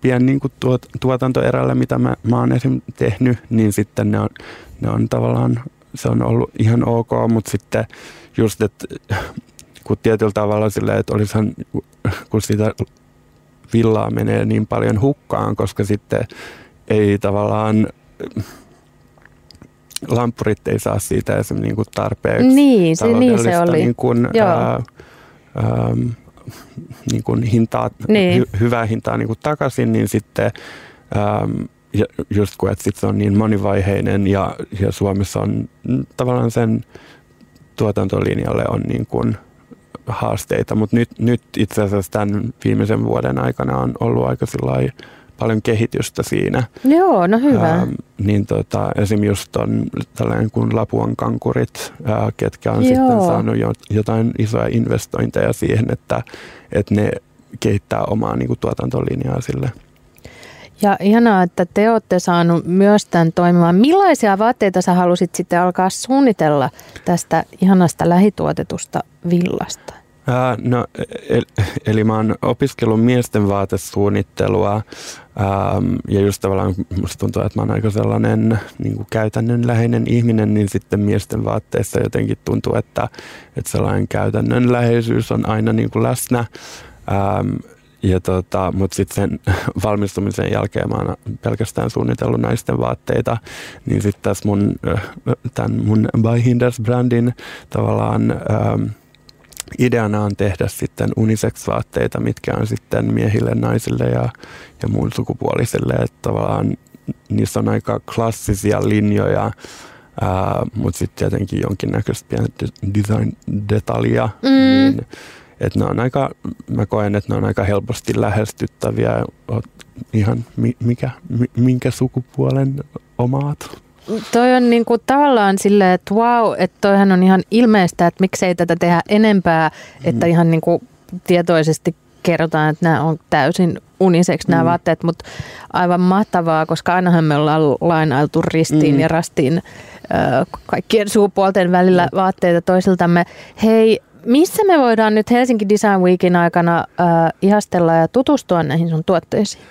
pien niin kuin tuotantoerälle, mitä mä oon esimerkiksi tehnyt, niin sitten ne on tavallaan, se on ollut ihan ok, mutta sitten just, että kun tietyllä tavalla silleen, että olisihan, kun sitä villaa menee niin paljon hukkaan, koska sitten ei tavallaan, lamppurit ei saa siitä esimerkiksi niin kuin tarpeeksi taloudellista niin kuin, niin kuin hintaa, hyvää hintaa niin kuin takaisin, niin sitten ja just kun, että sit se on niin monivaiheinen ja Suomessa on tavallaan sen tuotantolinjalle on niin kuin haasteita, mutta nyt itse asiassa tämän viimeisen vuoden aikana on ollut aika paljon kehitystä siinä. Joo, no hyvä. Niin esim. Just on tällainen kuin Lapuan-kankurit, ketkä on sitten saanut jotain isoja investointeja siihen, että ne kehittää omaa niin kuin tuotantolinjaa sille. Ja ihanaa, että te olette saanut myös tämän toimimaan. Millaisia vaatteita sä halusit sitten alkaa suunnitella tästä ihanasta lähituotetusta villasta? No, eli mä oon opiskellut miesten vaatesuunnittelua ja just tavallaan musta tuntuu, että mä oon aika sellainen niin kuin käytännönläheinen ihminen, niin sitten miesten vaatteissa jotenkin tuntuu, että sellainen käytännönläheisyys on aina niin kuin läsnä. Mutta sitten sen valmistumisen jälkeen mä oon pelkästään suunnitellut naisten vaatteita, niin sitten tässä mun By Hinders-brändin tavallaan ideana on tehdä sitten unisex-vaatteita, mitkä on sitten miehille, naisille ja muun sukupuolisille. Että tavallaan niissä on aika klassisia linjoja, mutta sitten tietenkin jonkinnäköistä pientä design-detaljia. Mm. Niin, että mä koen, että ne on aika helposti lähestyttäviä, ihan minkä sukupuolen omaat. Toi on niinku tavallaan silleen, että vau, että toihan on ihan ilmeistä, että miksei tätä tehdä enempää, että ihan niinku tietoisesti kerrotaan, että nämä on täysin uniseksi nämä vaatteet, mutta aivan mahtavaa, koska ainahan me ollaan lainailtu ristiin ja rastiin kaikkien sukupuolten välillä vaatteita toisiltamme. Hei, missä me voidaan nyt Helsinki Design Weekin aikana ihastella ja tutustua näihin sun tuotteisiin?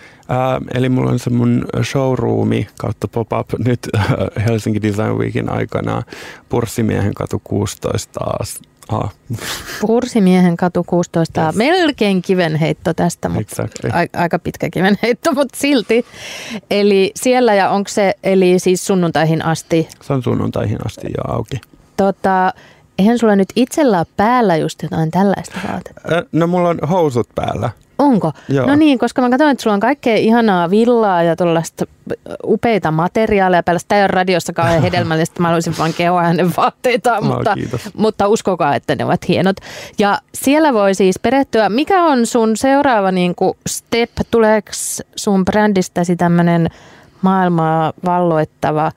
Eli mulla on se mun showroomi kautta pop-up nyt Helsinki Design Weekin aikana Purssimiehen katu 16 A. Pursimiehen katu 16. Yes. Melkein kivenheitto tästä, mutta aika pitkä kivenheitto, mutta silti. Eli siellä ja onko se, eli siis sunnuntaihin asti? Se on sunnuntaihin asti jo auki. Eihän sulla nyt itsellä ole päällä just jotain tällaista vaatetta? No mulla on housut päällä. Onko? Joo. No niin, koska mä katson, että sulla on kaikkea ihanaa villaa ja tuollaista upeita materiaaleja päällä. Sitä ei ole radiossa kauhean hedelmällistä, mä haluaisin vaan kehoa hänen vaatteitaan, mutta uskokaa, että ne ovat hienot. Ja siellä voi siis perehtyä. Mikä on sun seuraava niin kuin step? Tuleeko sun brändistäsi tämmöinen maailmaa valloittava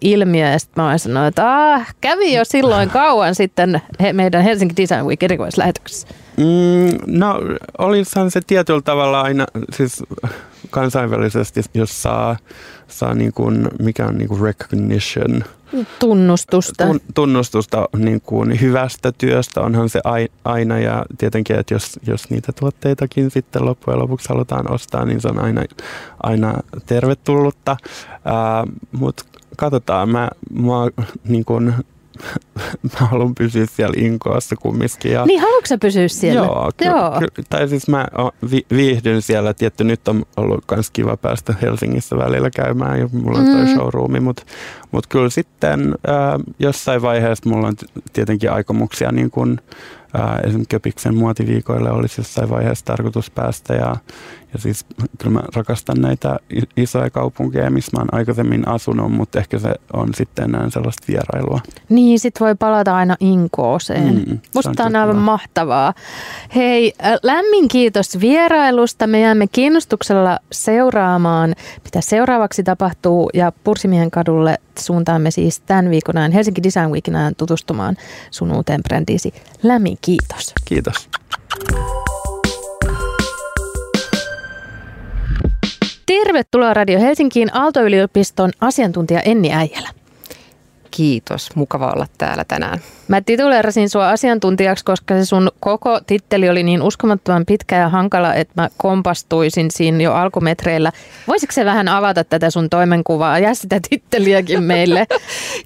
ilmiö, ja sitten mä voin sanoa, että kävi jo silloin kauan sitten meidän Helsinki Design Week -erikoislähetyksessä. No, olisihan se tietyllä tavalla aina, siis kansainvälisesti, jos saa niin kuin, mikä on niin kuin recognition. Tunnustusta. Tunnustusta niin kuin hyvästä työstä onhan se aina, ja tietenkin, että jos niitä tuotteitakin sitten loppujen lopuksi halutaan ostaa, niin se on aina tervetullutta. Mutta katsotaan, mä niin kuin, mä haluan pysyä siellä Inkoossa kumminkin. Niin, haluatko sä pysyä siellä? Joo. Tai siis mä viihdyn siellä. Tietty nyt on ollut myös kiva päästä Helsingissä välillä käymään ja mulla on toi showroomi, mutta kyllä sitten jossain vaiheessa mulla on tietenkin aikomuksia niin kun Esimerkiksi Köpiksen muotiviikoille olisi jossain vaiheessa tarkoitus päästä. Ja siis kyllä mä rakastan näitä isoja kaupunkeja, missä mä oon aikaisemmin asunut, mutta ehkä se on sitten enää sellaista vierailua. Niin, sit voi palata aina Inkooseen. Musta on kyllä aivan mahtavaa. Hei, lämmin kiitos vierailusta. Me jäämme kiinnostuksella seuraamaan, mitä seuraavaksi tapahtuu, ja Pursimiehen kadulle suuntaamme siis tämän viikon ajan, Helsinki Design Weekin ajan, tutustumaan sun uuteen brändiisi. Lämmin kiitos. Kiitos. Tervetuloa Radio Helsinkiin, Aalto-yliopiston asiantuntija Enni Äijälä. Kiitos, mukava olla täällä tänään. Mä tituleerasin sua asiantuntijaksi, koska se sun koko titteli oli niin uskomattoman pitkä ja hankala, että mä kompastuisin siinä jo alkumetreillä. Voisitko se vähän avata tätä sun toimenkuvaa ja sitä titteliäkin meille?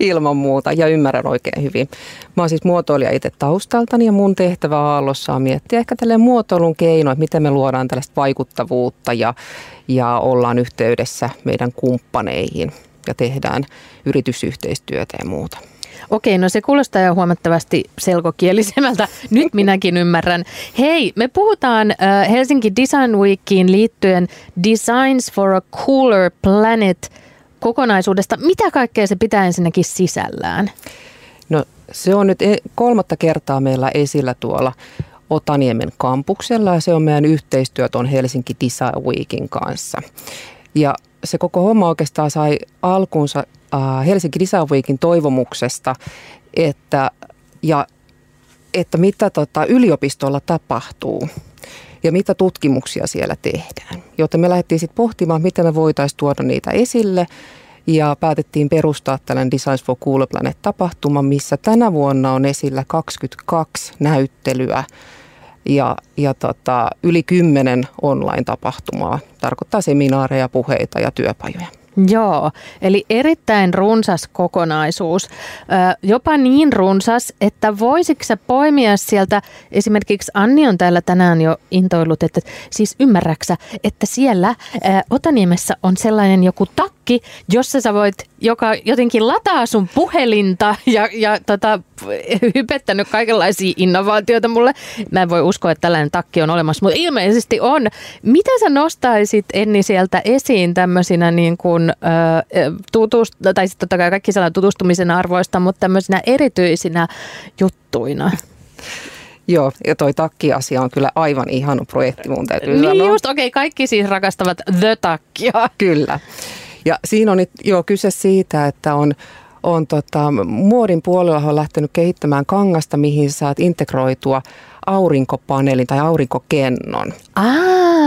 Ilman muuta, ja ymmärrän oikein hyvin. Mä oon siis muotoilija itse taustaltani, ja mun tehtävä Aallossa on miettiä ehkä tälleen muotoilun keinoin, että miten me luodaan tällaista vaikuttavuutta ja ollaan yhteydessä meidän kumppaneihin ja tehdään yritysyhteistyötä ja muuta. Okei, no se kuulostaa jo huomattavasti selkokielisemmältä. Nyt minäkin ymmärrän. Hei, me puhutaan Helsinki Design Weekiin liittyen Designs for a Cooler Planet -kokonaisuudesta. Mitä kaikkea se pitää ensinnäkin sisällään? No se on nyt kolmatta kertaa meillä esillä tuolla Otaniemen kampuksella, ja se on meidän yhteistyö tuon Helsinki Design Weekin kanssa. Ja se koko homma oikeastaan sai alkunsa Helsinki Design Weekin toivomuksesta, että mitä yliopistolla tapahtuu ja mitä tutkimuksia siellä tehdään. Joten me lähdettiin sitten pohtimaan, miten me voitaisiin tuoda niitä esille, ja päätettiin perustaa tällainen Designs for Cooler Planet-tapahtuma, missä tänä vuonna on esillä 22 näyttelyä. Ja yli 10 online-tapahtumaa, tarkoittaa seminaareja, puheita ja työpajoja. Joo, eli erittäin runsas kokonaisuus. Jopa niin runsas, että voisitko sä poimia sieltä, esimerkiksi Anni on täällä tänään jo intoillut, että siis ymmärräksä, että siellä Otaniemessä on sellainen joku takki, jossa sä voit, joka jotenkin lataa sun puhelinta ja hypettänyt kaikenlaisia innovaatioita mulle. Mä en voi uskoa, että tällainen takki on olemassa, mutta ilmeisesti on. Mitä sä nostaisit, Enni, sieltä esiin tämmöisinä niin kuin tai sitten totta kai kaikki sellainen tutustumisen arvoista, mutta tämmöisinä erityisinä juttuina? Joo, ja toi takki-asia on kyllä aivan ihana projekti, mun täytyy sanoa. Niin just, okei, kaikki siis rakastavat The Takkia. Kyllä. Ja siinä on nyt jo kyse siitä, että on muodin puolella on lähtenyt kehittämään kangasta, mihin saat integroitua aurinkopaneelin tai aurinkokennon.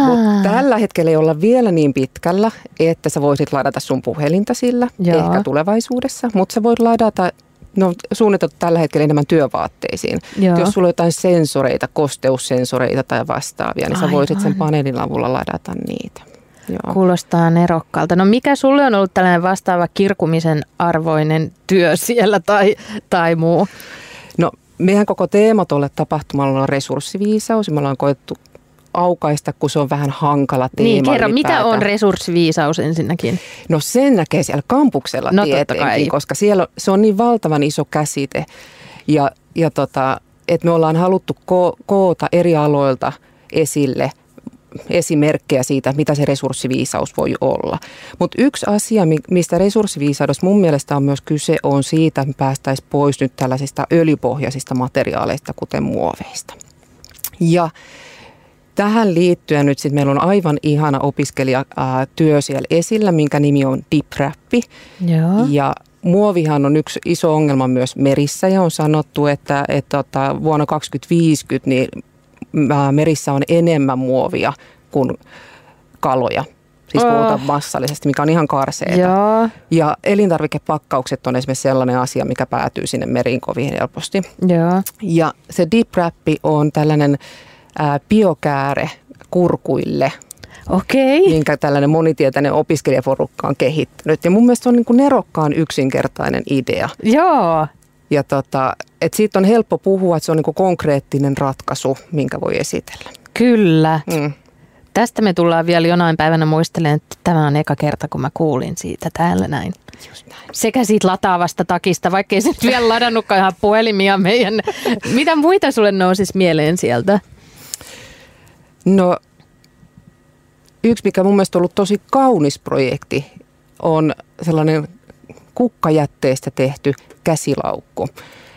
Mutta tällä hetkellä ei olla vielä niin pitkällä, että sä voisit ladata sun puhelinta sillä, joo, ehkä tulevaisuudessa, mutta sä voit ladata, no suunniteltu tällä hetkellä enemmän työvaatteisiin. Joo. Jos sulla on jotain sensoreita, kosteussensoreita tai vastaavia, niin sä voisit sen paneelin avulla ladata niitä. Joo. Kuulostaa nerokkaalta. No mikä sulle on ollut tällainen vastaava kirkumisen arvoinen työ siellä tai muu? No meidän koko teema tuolle tapahtumalla on resurssiviisaus. Me ollaan koettu aukaista, kun se on vähän hankala teema. Niin, kerro, mitä on resurssiviisaus ensinnäkin? No sen näkee siellä kampuksella, no, tietenkin, koska siellä se on niin valtavan iso käsite. Ja että me ollaan haluttu koota eri aloilta esille esimerkkejä siitä, mitä se resurssiviisaus voi olla. Mutta yksi asia, mistä resurssiviisaudessa mun mielestä on myös kyse, on siitä, että me päästäisiin pois nyt tällaisista öljypohjaisista materiaaleista, kuten muoveista. Ja tähän liittyen nyt sitten meillä on aivan ihana opiskelijatyö siellä esillä, minkä nimi on Deep Wrap. Ja muovihan on yksi iso ongelma myös merissä, ja on sanottu, että vuonna 2050 niin merissä on enemmän muovia kuin kaloja, siis puhutaan massallisesti, mikä on ihan karseeta. Ja elintarvikepakkaukset on esimerkiksi sellainen asia, mikä päätyy sinne meriin kovin helposti. Ja se Deep Wrap on tällainen biokääre kurkuille. Okei. Minkä tällainen monitietainen opiskelijaporukka on kehittänyt. Ja mun mielestä se on niin kuin nerokkaan yksinkertainen idea. Joo. Ja et siitä on helppo puhua, että se on niin kuin konkreettinen ratkaisu, minkä voi esitellä. Kyllä. Tästä me tullaan vielä jonain päivänä muistelemaan, että tämä on eka kerta, kun mä kuulin siitä täällä näin. Just näin. Sekä siitä lataavasta takista, vaikkei se nyt vielä ladannutkaan ihan puhelimia meidän. Mitä muita sulle nousisi mieleen sieltä? No, yksi mikä mun mielestä on ollut tosi kaunis projekti on sellainen kukkajätteestä tehty käsilaukku.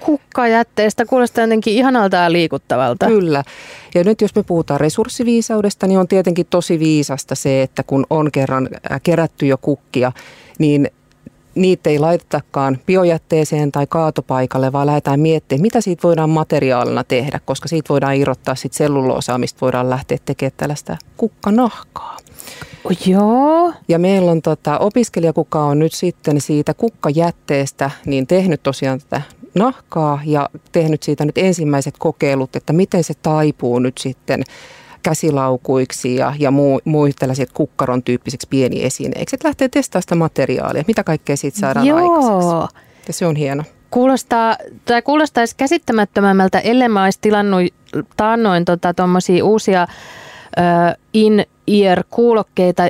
Kukkajätteestä kuulostaa jotenkin ihanalta ja liikuttavalta. Kyllä. Ja nyt jos me puhutaan resurssiviisaudesta, niin on tietenkin tosi viisasta se, että kun on kerran kerätty jo kukkia, niin niitä ei laitetakaan biojätteeseen tai kaatopaikalle, vaan lähdetään miettimään, mitä siitä voidaan materiaalina tehdä, koska siitä voidaan irrottaa sitten selluloosaa, mistä voidaan lähteä tekemään tällaista kukkanahkaa. Joo. Ja meillä on opiskelija, kuka on nyt sitten siitä kukkajätteestä niin tehnyt tosiaan tätä nahkaa ja tehnyt siitä nyt ensimmäiset kokeilut, että miten se taipuu nyt sitten käsilaukuiksi ja muihin tällaiset kukkaron tyyppisiksi pieniin esineiksi. Että lähtee testaamaan sitä materiaalia, mitä kaikkea siitä saadaan aikaiseksi. Ja se on hieno. Kuulostaisi käsittämättömämmältä, ellei mä olisi tilannut taannoin tuommoisia uusia in-ear-kuulokkeita,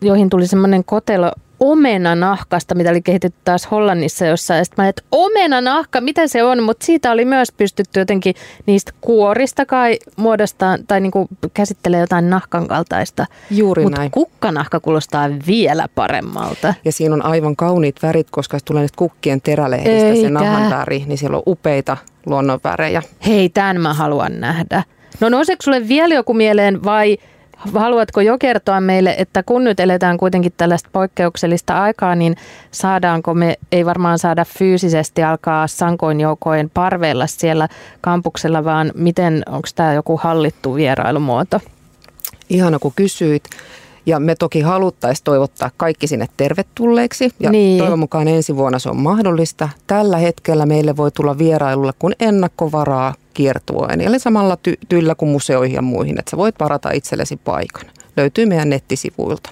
joihin tuli semmoinen kotelo omenanahkasta, mitä oli kehitetty taas Hollannissa jossain. Ja sitten mä ajattelin, että omenanahka, mitä se on? Mutta siitä oli myös pystytty jotenkin niistä kuorista kai muodostaa tai niinku käsittelee jotain nahkan kaltaista. Juuri näin. Mutta kukkanahka kuulostaa vielä paremmalta. Ja siinä on aivan kauniit värit, koska se tulee niistä kukkien terälehdistä se nahan väri, niin siellä on upeita luonnonvärejä. Hei, tämän mä haluan nähdä. No nouseeko sulle vielä joku mieleen vai haluatko jo kertoa meille, että kun nyt eletään kuitenkin tällaista poikkeuksellista aikaa, niin saadaanko me, ei varmaan saada fyysisesti alkaa sankoin joukoin parveilla siellä kampuksella, vaan miten, onko tämä joku hallittu vierailumuoto? Ihana kun kysyit. Ja me toki haluttaisiin toivottaa kaikki sinne tervetulleiksi ja niin. Toivon mukaan ensi vuonna se on mahdollista. Tällä hetkellä meille voi tulla vierailulle kun ennakkovaraa kiertueen, eli samalla tyllä kuin museoihin ja muihin, että sä voit varata itsellesi paikan. Löytyy meidän nettisivuilta.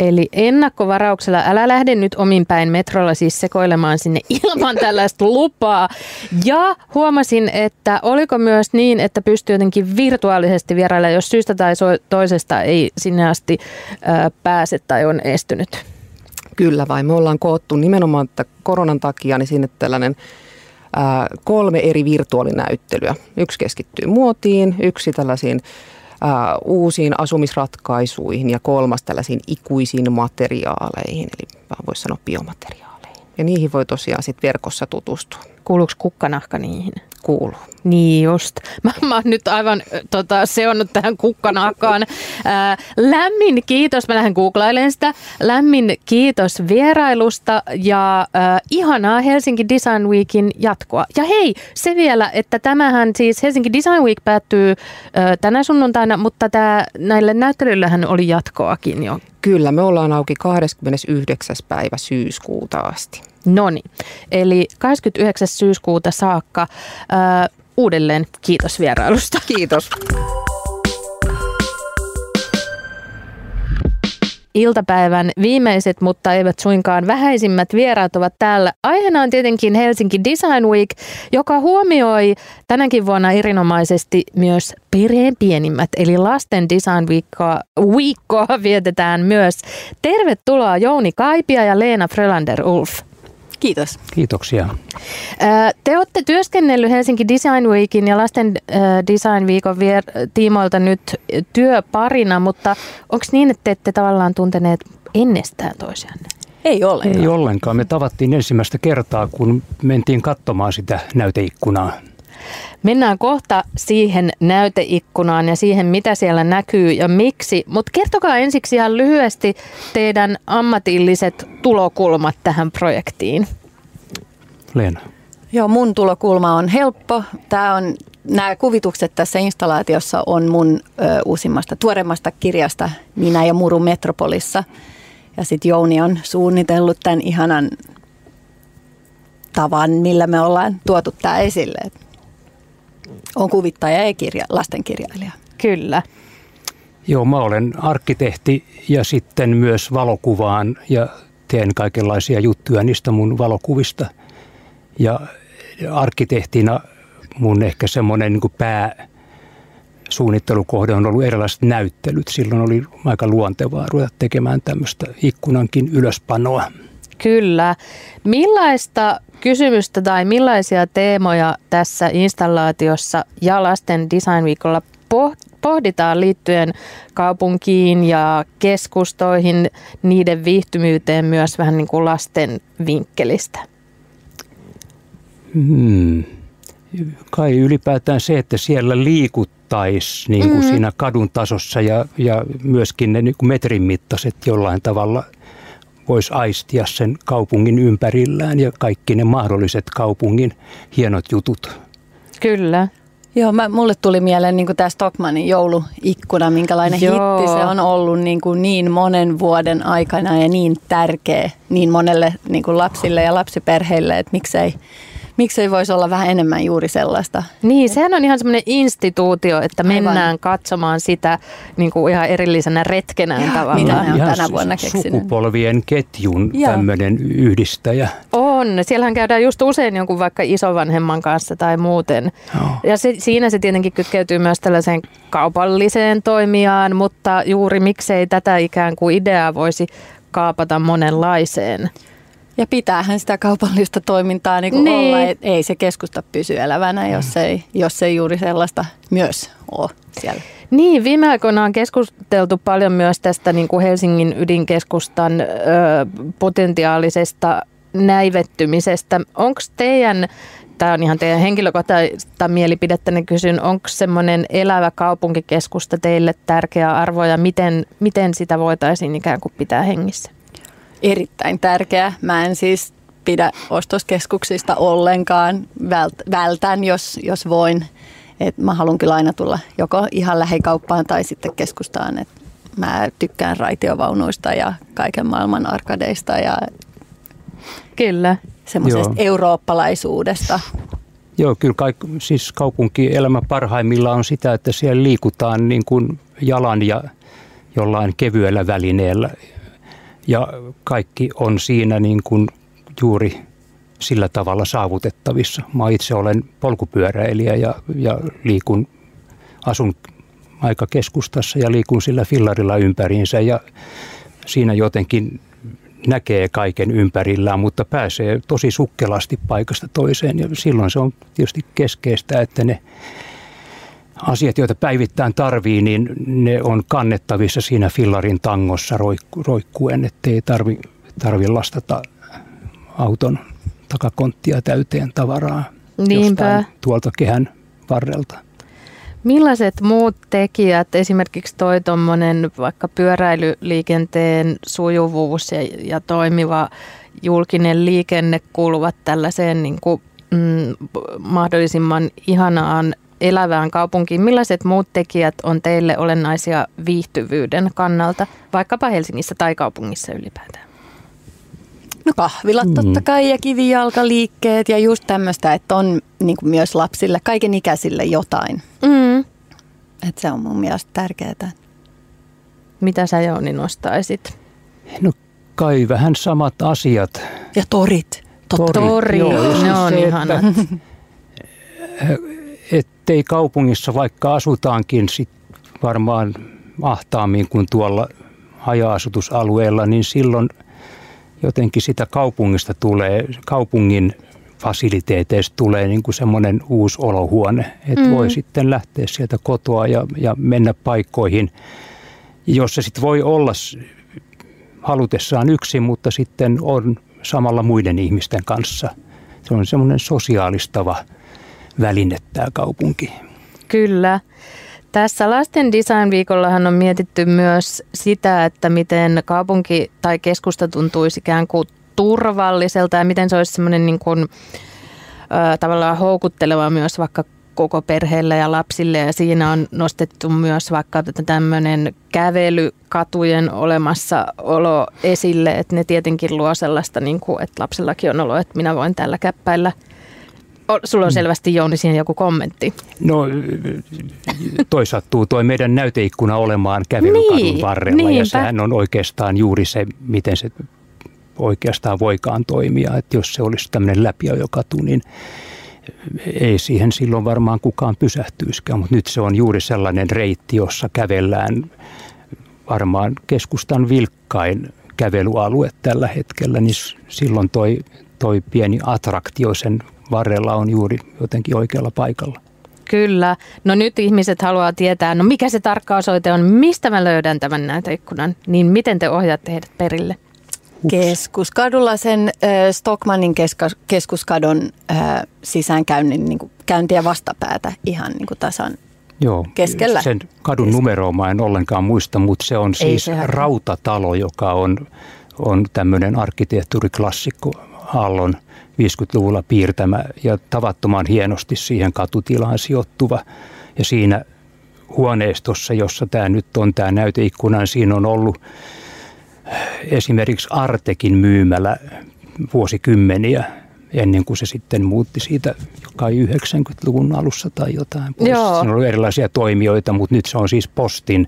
Eli ennakkovarauksella älä lähde nyt omin päin metrolla siis sekoilemaan sinne ilman tällaista lupaa. Ja huomasin, että oliko myös niin, että pystyy jotenkin virtuaalisesti vierailla, jos syystä tai toisesta ei sinne asti pääse tai on estynyt. Kyllä vai, me ollaan koottu nimenomaan koronan takia niin sinne tällainen 3 eri virtuaalinäyttelyä. Yksi keskittyy muotiin, yksi tällaisiin uusiin asumisratkaisuihin ja 3 tällaisiin ikuisiin materiaaleihin, eli voisi sanoa biomateriaaleihin. Ja niihin voi tosiaan sit verkossa tutustua. Kuuluuko kukkanahka niihin? Kuuluu. Niin just. Mä oon nyt aivan seonnut tähän kukkanahkaan. Lämmin kiitos, mä lähden googlailemaan sitä. Lämmin kiitos vierailusta ja ihanaa Helsinki Design Weekin jatkoa. Ja hei, se vielä, että tämähän siis Helsinki Design Week päättyy tänä sunnuntaina, mutta näille näyttelyillähän oli jatkoakin jo. Kyllä, me ollaan auki 29. päivä syyskuuta asti. Noniin, eli 29. syyskuuta saakka. Uudelleen kiitos vierailusta. Kiitos. Iltapäivän viimeiset, mutta eivät suinkaan vähäisimmät vieraat ovat täällä. Aiheena on tietenkin Helsinki Design Week, joka huomioi tänäkin vuonna erinomaisesti myös perheen pienimmät, eli Lasten Design Weekkoa vietetään myös. Tervetuloa Jouni Kaipia ja Lena Frölander-Ulf. Kiitos. Kiitoksia. Te olette työskennellyt Helsinki Design Weekin ja Lasten Design Viikon tiimoilta nyt työparina, mutta onko niin, että ette tavallaan tunteneet ennestään toisianne? Ei ollenkaan. Ei ollenkaan. Me tavattiin ensimmäistä kertaa, kun mentiin katsomaan sitä näyteikkunaa. Mennään kohta siihen näyteikkunaan ja siihen, mitä siellä näkyy ja miksi. Mutta kertokaa ensiksi ihan lyhyesti teidän ammatilliset tulokulmat tähän projektiin. Leena. Joo, mun tulokulma on helppo. Nämä kuvitukset tässä installaatiossa on mun uusimmasta, tuoremmasta kirjasta Minä ja Muru Metropolissa. Ja sitten Jouni on suunnitellut tämän ihanan tavan, millä me ollaan tuotu tämä esille. On kuvittaja ja lastenkirjailija. Kyllä. Joo, mä olen arkkitehti ja sitten myös valokuvaan ja teen kaikenlaisia juttuja niistä mun valokuvista. Ja arkkitehtina mun ehkä semmoinen niin kuin pää suunnittelukohde on ollut erilaiset näyttelyt. Silloin oli aika luontevaa ruveta tekemään tämmöistä ikkunankin ylöspanoa. Kyllä. Millaista kysymystä tai millaisia teemoja tässä installaatiossa ja Lasten Designviikolla pohditaan liittyen kaupunkiin ja keskustoihin, niiden viihtymyyteen myös vähän niin kuin lasten vinkkelistä? Kai ylipäätään se, että siellä liikuttaisiin niin kuin siinä kadun tasossa ja myöskin ne niin kuin metrin mittaiset jollain tavalla voisi aistia sen kaupungin ympärillään ja kaikki ne mahdolliset kaupungin hienot jutut. Kyllä. Joo, mulle tuli mieleen niin kuin tämä Stockmanin jouluikkuna, minkälainen hitti se on ollut niin monen vuoden aikana ja niin tärkeä niin monelle niin kuin lapsille ja lapsiperheille, että miksei voisi olla vähän enemmän juuri sellaista. Niin, sehän on ihan semmoinen instituutio, että mennään katsomaan sitä niin kuin ihan erillisenä retkenä tavallaan. Mitä ne on tänä vuonna keksinyt. Sukupolvien ketjun tämmöinen yhdistäjä. On, siellähän käydään just usein jonkun vaikka isovanhemman kanssa tai muuten. Joo. Ja siinä se tietenkin kytkeytyy myös tällaiseen kaupalliseen toimijaan, mutta juuri miksei tätä ikään kuin ideaa voisi kaapata monenlaiseen. Ja pitäähän sitä kaupallista toimintaa niin. olla, että ei se keskusta pysy elävänä, jos ei juuri sellaista myös ole siellä. Niin, viime aikoina on keskusteltu paljon myös tästä niin kuin Helsingin ydinkeskustan potentiaalisesta näivettymisestä. Onko teidän, tämä on ihan teidän henkilökohtaista mielipidettänne kysyn, onko semmoinen elävä kaupunkikeskusta teille tärkeä arvo ja miten sitä voitaisiin ikään kuin pitää hengissä? Erittäin tärkeä. Mä en siis pidä ostoskeskuksista ollenkaan. Vältän, jos voin. Et mä haluan kyllä aina tulla joko ihan lähikauppaan tai sitten keskustaan. Et mä tykkään raitiovaunuista ja kaiken maailman arkadeista ja kyllä. Semmoisesta eurooppalaisuudesta. Joo, kyllä siis kaupunkielämä parhaimmillaan on sitä, että siellä liikutaan niin kuin jalan ja jollain kevyellä välineellä. Ja kaikki on siinä niin kuin juuri sillä tavalla saavutettavissa. Mä itse olen polkupyöräilijä ja liikun, asun aika keskustassa ja liikun sillä fillarilla ympäriinsä. Ja siinä jotenkin näkee kaiken ympärillään, mutta pääsee tosi sukkelasti paikasta toiseen. Ja silloin se on tietysti keskeistä, että ne asiat, joita päivittäin tarvii, niin ne on kannettavissa siinä fillarin tangossa roikkuen, ettei tarvi lastata auton takakonttia täyteen tavaraa jostain tuolta kehän varrelta. Millaiset muut tekijät, esimerkiksi toi tuommoinen vaikka pyöräilyliikenteen sujuvuus ja toimiva julkinen liikenne kuuluvat tällaiseen niin kuin, mahdollisimman ihanaan elävään kaupunkiin. Millaiset muut tekijät on teille olennaisia viihtyvyyden kannalta, vaikkapa Helsingissä tai kaupungissa ylipäätään? No kahvilat totta kai ja kivijalkaliikkeet ja just tämmöistä, että on niin kuin myös lapsille, kaiken ikäisille jotain. Että se on mun mielestä tärkeää. Mitä sä Jouni nostaisit? No kai vähän samat asiat. Ja torit. Torit. Joo, ne on ihanat. Ettei kaupungissa, vaikka asutaankin sit varmaan ahtaammin kuin tuolla haja-asutusalueella, niin silloin jotenkin sitä kaupungista tulee, kaupungin fasiliteeteista tulee niin kuin semmoinen uusi olohuone. Että voi sitten lähteä sieltä kotoa ja mennä paikkoihin, jossa sitten voi olla halutessaan yksin, mutta sitten on samalla muiden ihmisten kanssa. Se on semmoinen sosiaalistava väline tämä kaupunki. Kyllä. Tässä Lasten Design-viikollahan on mietitty myös sitä, että miten kaupunki tai keskusta tuntuisi ikään kuin turvalliselta ja miten se olisi semmoinen niin kuin, tavallaan houkutteleva myös vaikka koko perheelle ja lapsille. Ja siinä on nostettu myös vaikka tämmöinen kävelykatujen olemassaolo esille, että ne tietenkin luo sellaista, niin kuin, että lapsellakin on olo, että minä voin täällä käppäillä. Sulla on selvästi, Jouni, siinä joku kommentti. No, toi sattuu toi meidän näyteikkuna olemaan kävelykadun varrella. Niinpä. Ja sehän on oikeastaan juuri se, miten se oikeastaan voikaan toimia. Että jos se olisi tämmöinen läpiajokatu, niin ei siihen silloin varmaan kukaan pysähtyisikään, mutta nyt se on juuri sellainen reitti, jossa kävellään varmaan keskustan vilkkain kävelyalue tällä hetkellä, niin silloin toi pieni attraktio sen varrella on juuri jotenkin oikealla paikalla. Kyllä. No nyt ihmiset haluaa tietää, no mikä se tarkka osoite on, mistä mä löydän tämän näytöikkunan, niin miten te ohjaatte heidät perille? Keskuskadulla sen Stockmanin keskuskadon sisäänkäynnin niin kuin, käyntiä vastapäätä ihan niin kuin tasan. Joo, keskellä. Sen kadun numeroa mä en ollenkaan muista, mutta se on siis Rautatalo, joka on tämmöinen arkkitehtuuriklassikko Aallon 50-luvulla piirtämä ja tavattoman hienosti siihen katutilaan sijoittuva. Ja siinä huoneistossa, jossa tämä nyt on tämä näyteikkuna, siinä on ollut esimerkiksi Artekin myymälä vuosikymmeniä ennen kuin se sitten muutti siitä kai 90-luvun alussa tai jotain pois. Joo. Siinä oli erilaisia toimijoita, mutta nyt se on siis Postin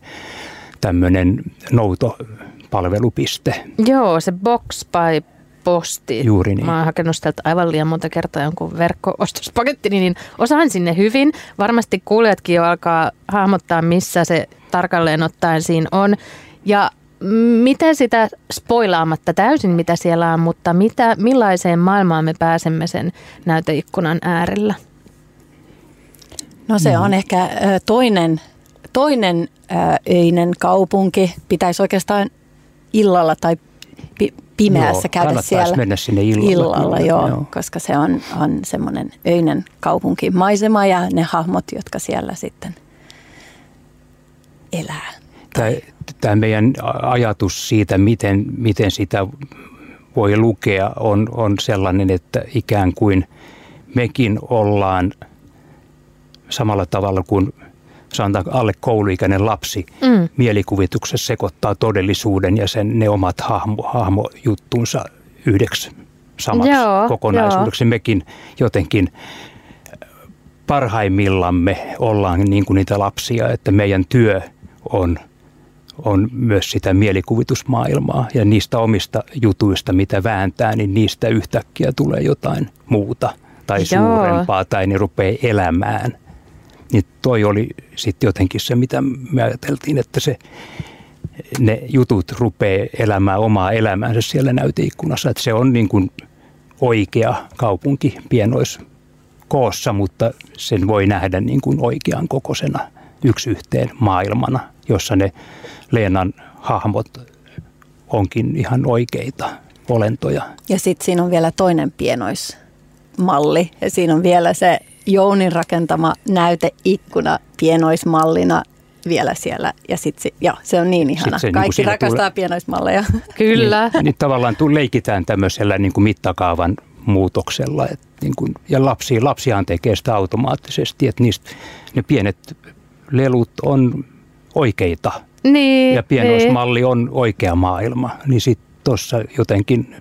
tämmöinen noutopalvelupiste. Joo, se Box by Posti. Juuri niin. Mä oon hakenut sieltä aivan liian monta kertaa jonkun verkko-ostospakettini, niin osaan sinne hyvin. Varmasti kuulijatkin jo alkaa hahmottaa, missä se tarkalleen ottaen siinä on. Ja miten sitä spoilaamatta täysin, mitä siellä on, mutta millaiseen maailmaan me pääsemme sen näyteikkunan äärellä? No se on ehkä toinen öinen kaupunki. Pitäisi oikeastaan illalla tai pimeässä käydä siellä mennä sinne illalla joo, koska se on semmoinen öinen kaupunkimaisema ja ne hahmot, jotka siellä sitten elää. Tämä meidän ajatus siitä, miten sitä voi lukea, on sellainen, että ikään kuin mekin ollaan samalla tavalla kuin sanotaan alle kouluikäinen lapsi mielikuvituksessa sekoittaa todellisuuden ja ne omat hahmojuttunsa yhdeksi samaksi kokonaisuudeksi. Mekin jotenkin parhaimmillamme ollaan niin kuin niitä lapsia, että meidän työ on myös sitä mielikuvitusmaailmaa ja niistä omista jutuista, mitä vääntää, niin niistä yhtäkkiä tulee jotain muuta tai suurempaa tai ne rupeaa elämään. Niin toi oli sitten jotenkin se, mitä me ajateltiin, että ne jutut rupeaa elämään omaa elämäänsä siellä näyteikkunassa. Että se on niin kuin oikea kaupunki pienoiskoossa, mutta sen voi nähdä niin kuin oikean kokoisena yksi yhteen maailmana, jossa ne Leenan hahmot onkin ihan oikeita olentoja. Ja sitten siinä on vielä toinen pienoismalli. Ja siinä on vielä se Jounin rakentama näyteikkuna pienoismallina vielä siellä. Ja, se on niin ihana. Kaikki niin rakastaa pienoismalleja. Kyllä. Niin tavallaan leikitään tämmöisellä niin kuin mittakaavan muutoksella. Et niin kuin, ja lapsiaan tekee sitä automaattisesti, että ne pienet lelut on oikeita ja pienoismalli on oikea maailma, niin sitten tuossa jotenkin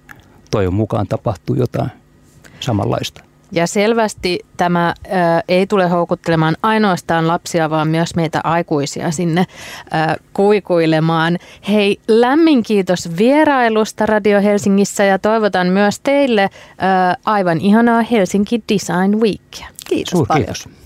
toivon mukaan tapahtuu jotain samanlaista. Ja selvästi tämä ei tule houkuttelemaan ainoastaan lapsia, vaan myös meitä aikuisia sinne kuikuilemaan. Hei, lämmin kiitos vierailusta Radio Helsingissä ja toivotan myös teille aivan ihanaa Helsinki Design Weekia. Kiitos paljon. Kiitos.